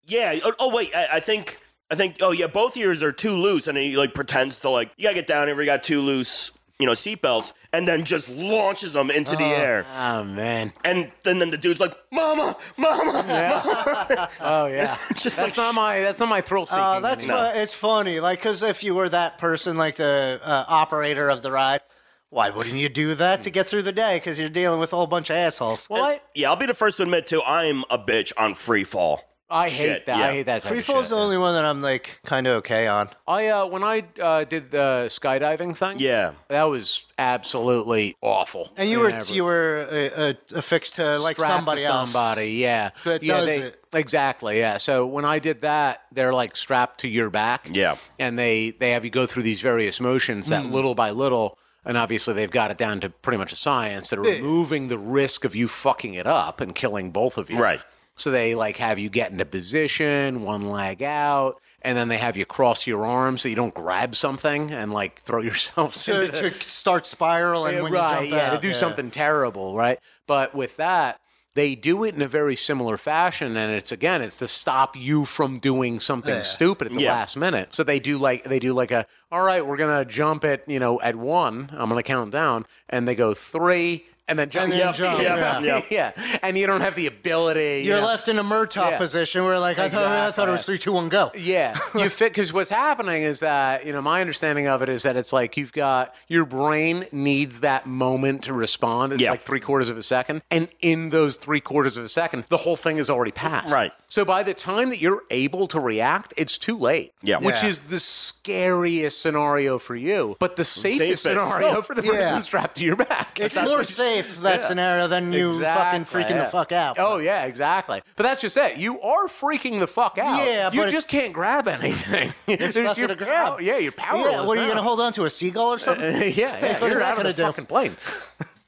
yeah. Oh, oh wait, I, I think... I think, oh, yeah, both ears are too loose. And he, like, pretends to, like, you got to get down here. We got too loose, you know, seatbelts. And then just launches them into oh, the air. Oh, man. And then, then the dude's like, mama, mama, yeah. mama. Oh, yeah. It's just that's, like, not my, that's not my thrill seeking. Oh, uh, that's no. fu- It's funny. Like, because if you were that person, like the uh, operator of the ride, why wouldn't you do that to get through the day? Because you're dealing with a whole bunch of assholes. Well, I- yeah, I'll be the first to admit, too, I'm a bitch on free fall. I hate shit, that. Yeah. I hate that. Free fall's the yeah. only one that I'm like kind of okay on. I uh, when I uh, did the skydiving thing, yeah, that was absolutely awful. And you were everything. you were uh, affixed to like strapped somebody to else, somebody, yeah, that yeah, does they, it exactly, yeah. So when I did that, they're like strapped to your back, yeah, and they they have you go through these various motions that mm. little by little. And obviously, they've got it down to pretty much a science that are removing the risk of you fucking it up and killing both of you, right. So they like have you get into position, one leg out, and then they have you cross your arms so you don't grab something and like throw yourself so into the... to start spiraling yeah, when right, you jump yeah, out. to do yeah. something terrible, right? But with that, they do it in a very similar fashion, and it's again, it's to stop you from doing something yeah. stupid at the yeah. last minute. So they do like they do like a, all right, we're gonna jump at you know at one, I'm gonna count down, and they go three, and then jump, and then yep, jump, yeah. Yeah. yeah, yeah, and you don't have the ability. You're you know. left in a Murtaugh yeah. position where like I exactly. thought I thought it was three, two, one, go. Yeah, you fit because what's happening is that you know my understanding of it is that it's like you've got your brain needs that moment to respond. It's yeah. like three quarters of a second, and in those three Three quarters of a second, the whole thing is already passed. Right. So by the time that you're able to react, it's too late. Yeah. Which yeah. is the scariest scenario for you, but the safest Safe scenario no. for the person yeah. strapped to your back. It's that's more safe that yeah. scenario than you exactly. fucking freaking yeah. the fuck out. Oh yeah, exactly. But that's just it. You are freaking the fuck out. Yeah. You just can't grab anything. There's nothing your, to grab. Oh, yeah, you're powerless. Yeah. What are you gonna hold on to? A seagull or something? Uh, yeah. yeah. You're out of the do? fucking plane.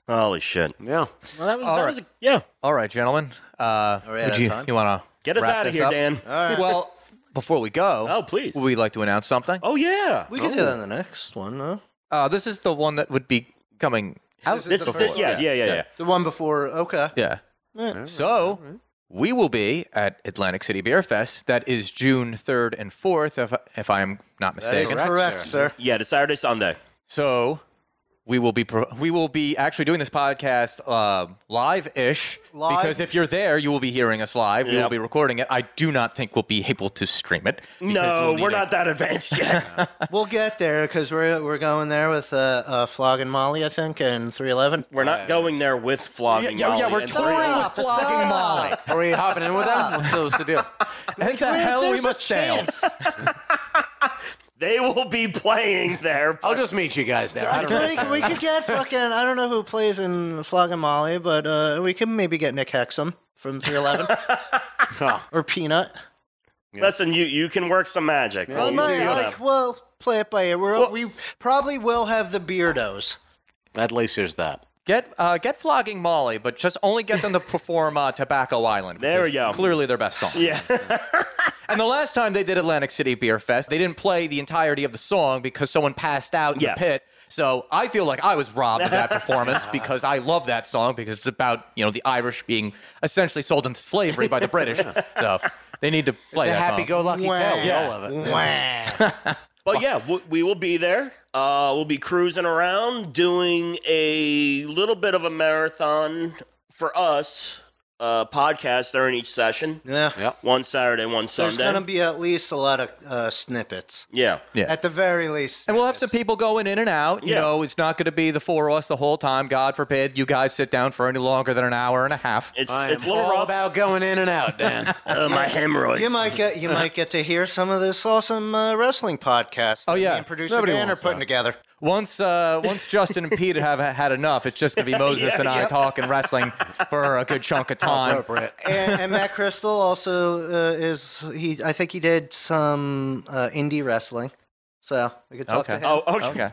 Holy shit. Yeah. Well, that was, that right. was a, yeah. All right, gentlemen. Uh, would you you want to get us out of here, up? Dan? All right. Well, before we go, oh, please. Would we like to announce something? Oh, yeah. We can oh. do that in the next one, huh? Uh, this is the one that would be coming out. This, this is the first yeah, yeah, yeah, yeah, yeah, yeah. The one before, okay. Yeah. yeah. So, we will be at Atlantic City Beer Fest. That is June third and fourth, if, if I am not mistaken. That is correct, sir. sir. Yeah, the Saturday, Sunday. So... We will be pro- we will be actually doing this podcast uh, live-ish live. Because if you're there, you will be hearing us live. Yep. We will be recording it. I do not think we'll be able to stream it. No, we'll we're not it. that advanced yet. We'll get there because we're we're going there with uh, uh, Flogging Molly, I think, and three eleven. We're not going there with Flogging yeah, Molly. Yeah, yeah, we're touring with Flogging Molly. Are we hopping in with them? What's supposed to do? I think the hell we must sail. They will be playing there. I'll just meet you guys there. I don't know. We, we could get fucking, I don't know who plays in Flogging Molly, but uh, we could maybe get Nick Hexum from three eleven. Huh. Or Peanut. Yeah. Listen, you, you can work some magic. Well, my, like, well play it by ear. Well, we probably will have the Beardos. At least there's that. Get uh, get Flogging Molly, but just only get them to perform uh, Tobacco Island. Which there we is go. Clearly their best song. Yeah. And the last time they did Atlantic City Beer Fest, they didn't play the entirety of the song because someone passed out in yes. the pit. So I feel like I was robbed of that performance because I love that song because it's about, you know, the Irish being essentially sold into slavery by the British. So they need to play it's that song. It's a happy-go-lucky wow. tale. Yeah. All of it. Wow. But yeah, we will be there. Uh, we'll be cruising around doing a little bit of a marathon for us. Uh, podcast during each session. Yeah. Yep. One Saturday, one Sunday. There's going to be at least a lot of uh, snippets. Yeah. yeah. At the very least. Snippets. And we'll have some people going in and out. You yeah. know, it's not going to be the four of us the whole time. God forbid you guys sit down for any longer than an hour and a half. It's I it's a little rough about going in and out, Dan. uh, my hemorrhoids. You might get you might get to hear some of this awesome uh, wrestling podcast. Oh yeah. And producer Nobody Dan are putting that. together. Once uh, once Justin and Pete have had enough, it's just going to be Moses yeah, and I yep. talking wrestling for a good chunk of time. And, and Matt Crystal also uh, is, he. I think he did some uh, indie wrestling. So we could talk okay. to him. Oh, okay. okay.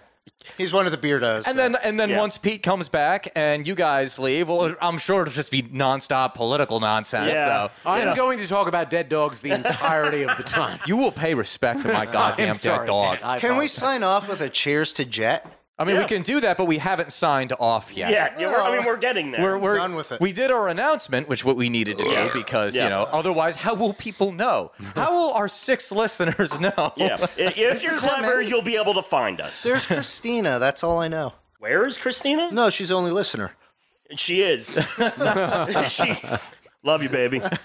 He's one of the Beardos. And so. then and then yeah. once Pete comes back and you guys leave, well, I'm sure it'll just be nonstop political nonsense. Yeah. So, I'm know. going to talk about dead dogs the entirety of the time. You will pay respect to my goddamn sorry, dead dog. Man, can we sign off with a cheers to Jet? I mean, yeah. we can do that, but we haven't signed off yet. Yeah, yeah we're, I mean, we're getting there. We're, we're done with it. We did our announcement, which what we needed to do because, yeah. you know, otherwise, how will people know? How will our six listeners know? Yeah, if, if you're clever, you'll be able to find us. There's Christina. That's all I know. Where is Christina? No, she's the only listener. She is. she... Love you, baby. Thank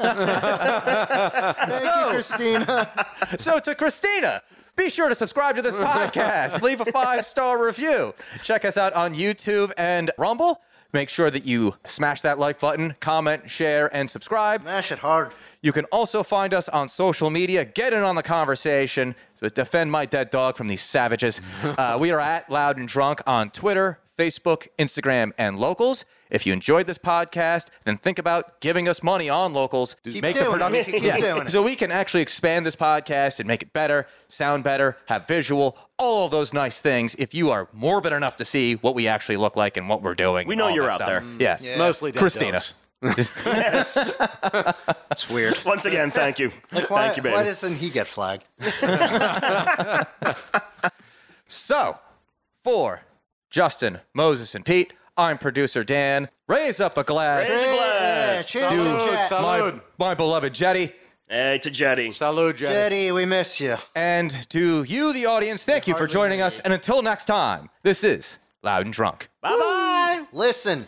so, you, Christina. So to Christina... Be sure to subscribe to this podcast. Leave a five-star review. Check us out on YouTube and Rumble. Make sure that you smash that like button, comment, share, and subscribe. Smash it hard. You can also find us on social media. Get in on the conversation. Defend my dead dog from these savages. Uh, we are at Loud and Drunk on Twitter, Facebook, Instagram, and Locals. If you enjoyed this podcast, then think about giving us money on Locals. Keep make doing the production. It. Keep yeah. doing it. So we can actually expand this podcast and make it better, sound better, have visual, all of those nice things if you are morbid enough to see what we actually look like and what we're doing. We know you're out stuff. there. Yeah. yeah. Mostly dead Christina. Dogs. It's weird. Once again, thank you. Like why, thank you, baby. Why doesn't he get flagged? So, for Justin, Moses, and Pete, I'm producer Dan. Raise up a glass. Raise a glass. Yeah, cheers. Salud. Salud. My, my beloved Jetty. Hey, to Jetty. Salud, Jetty. Jetty, we miss you. And to you, the audience, thank you for joining us. And until next time, this is Loud and Drunk. Bye-bye. Listen.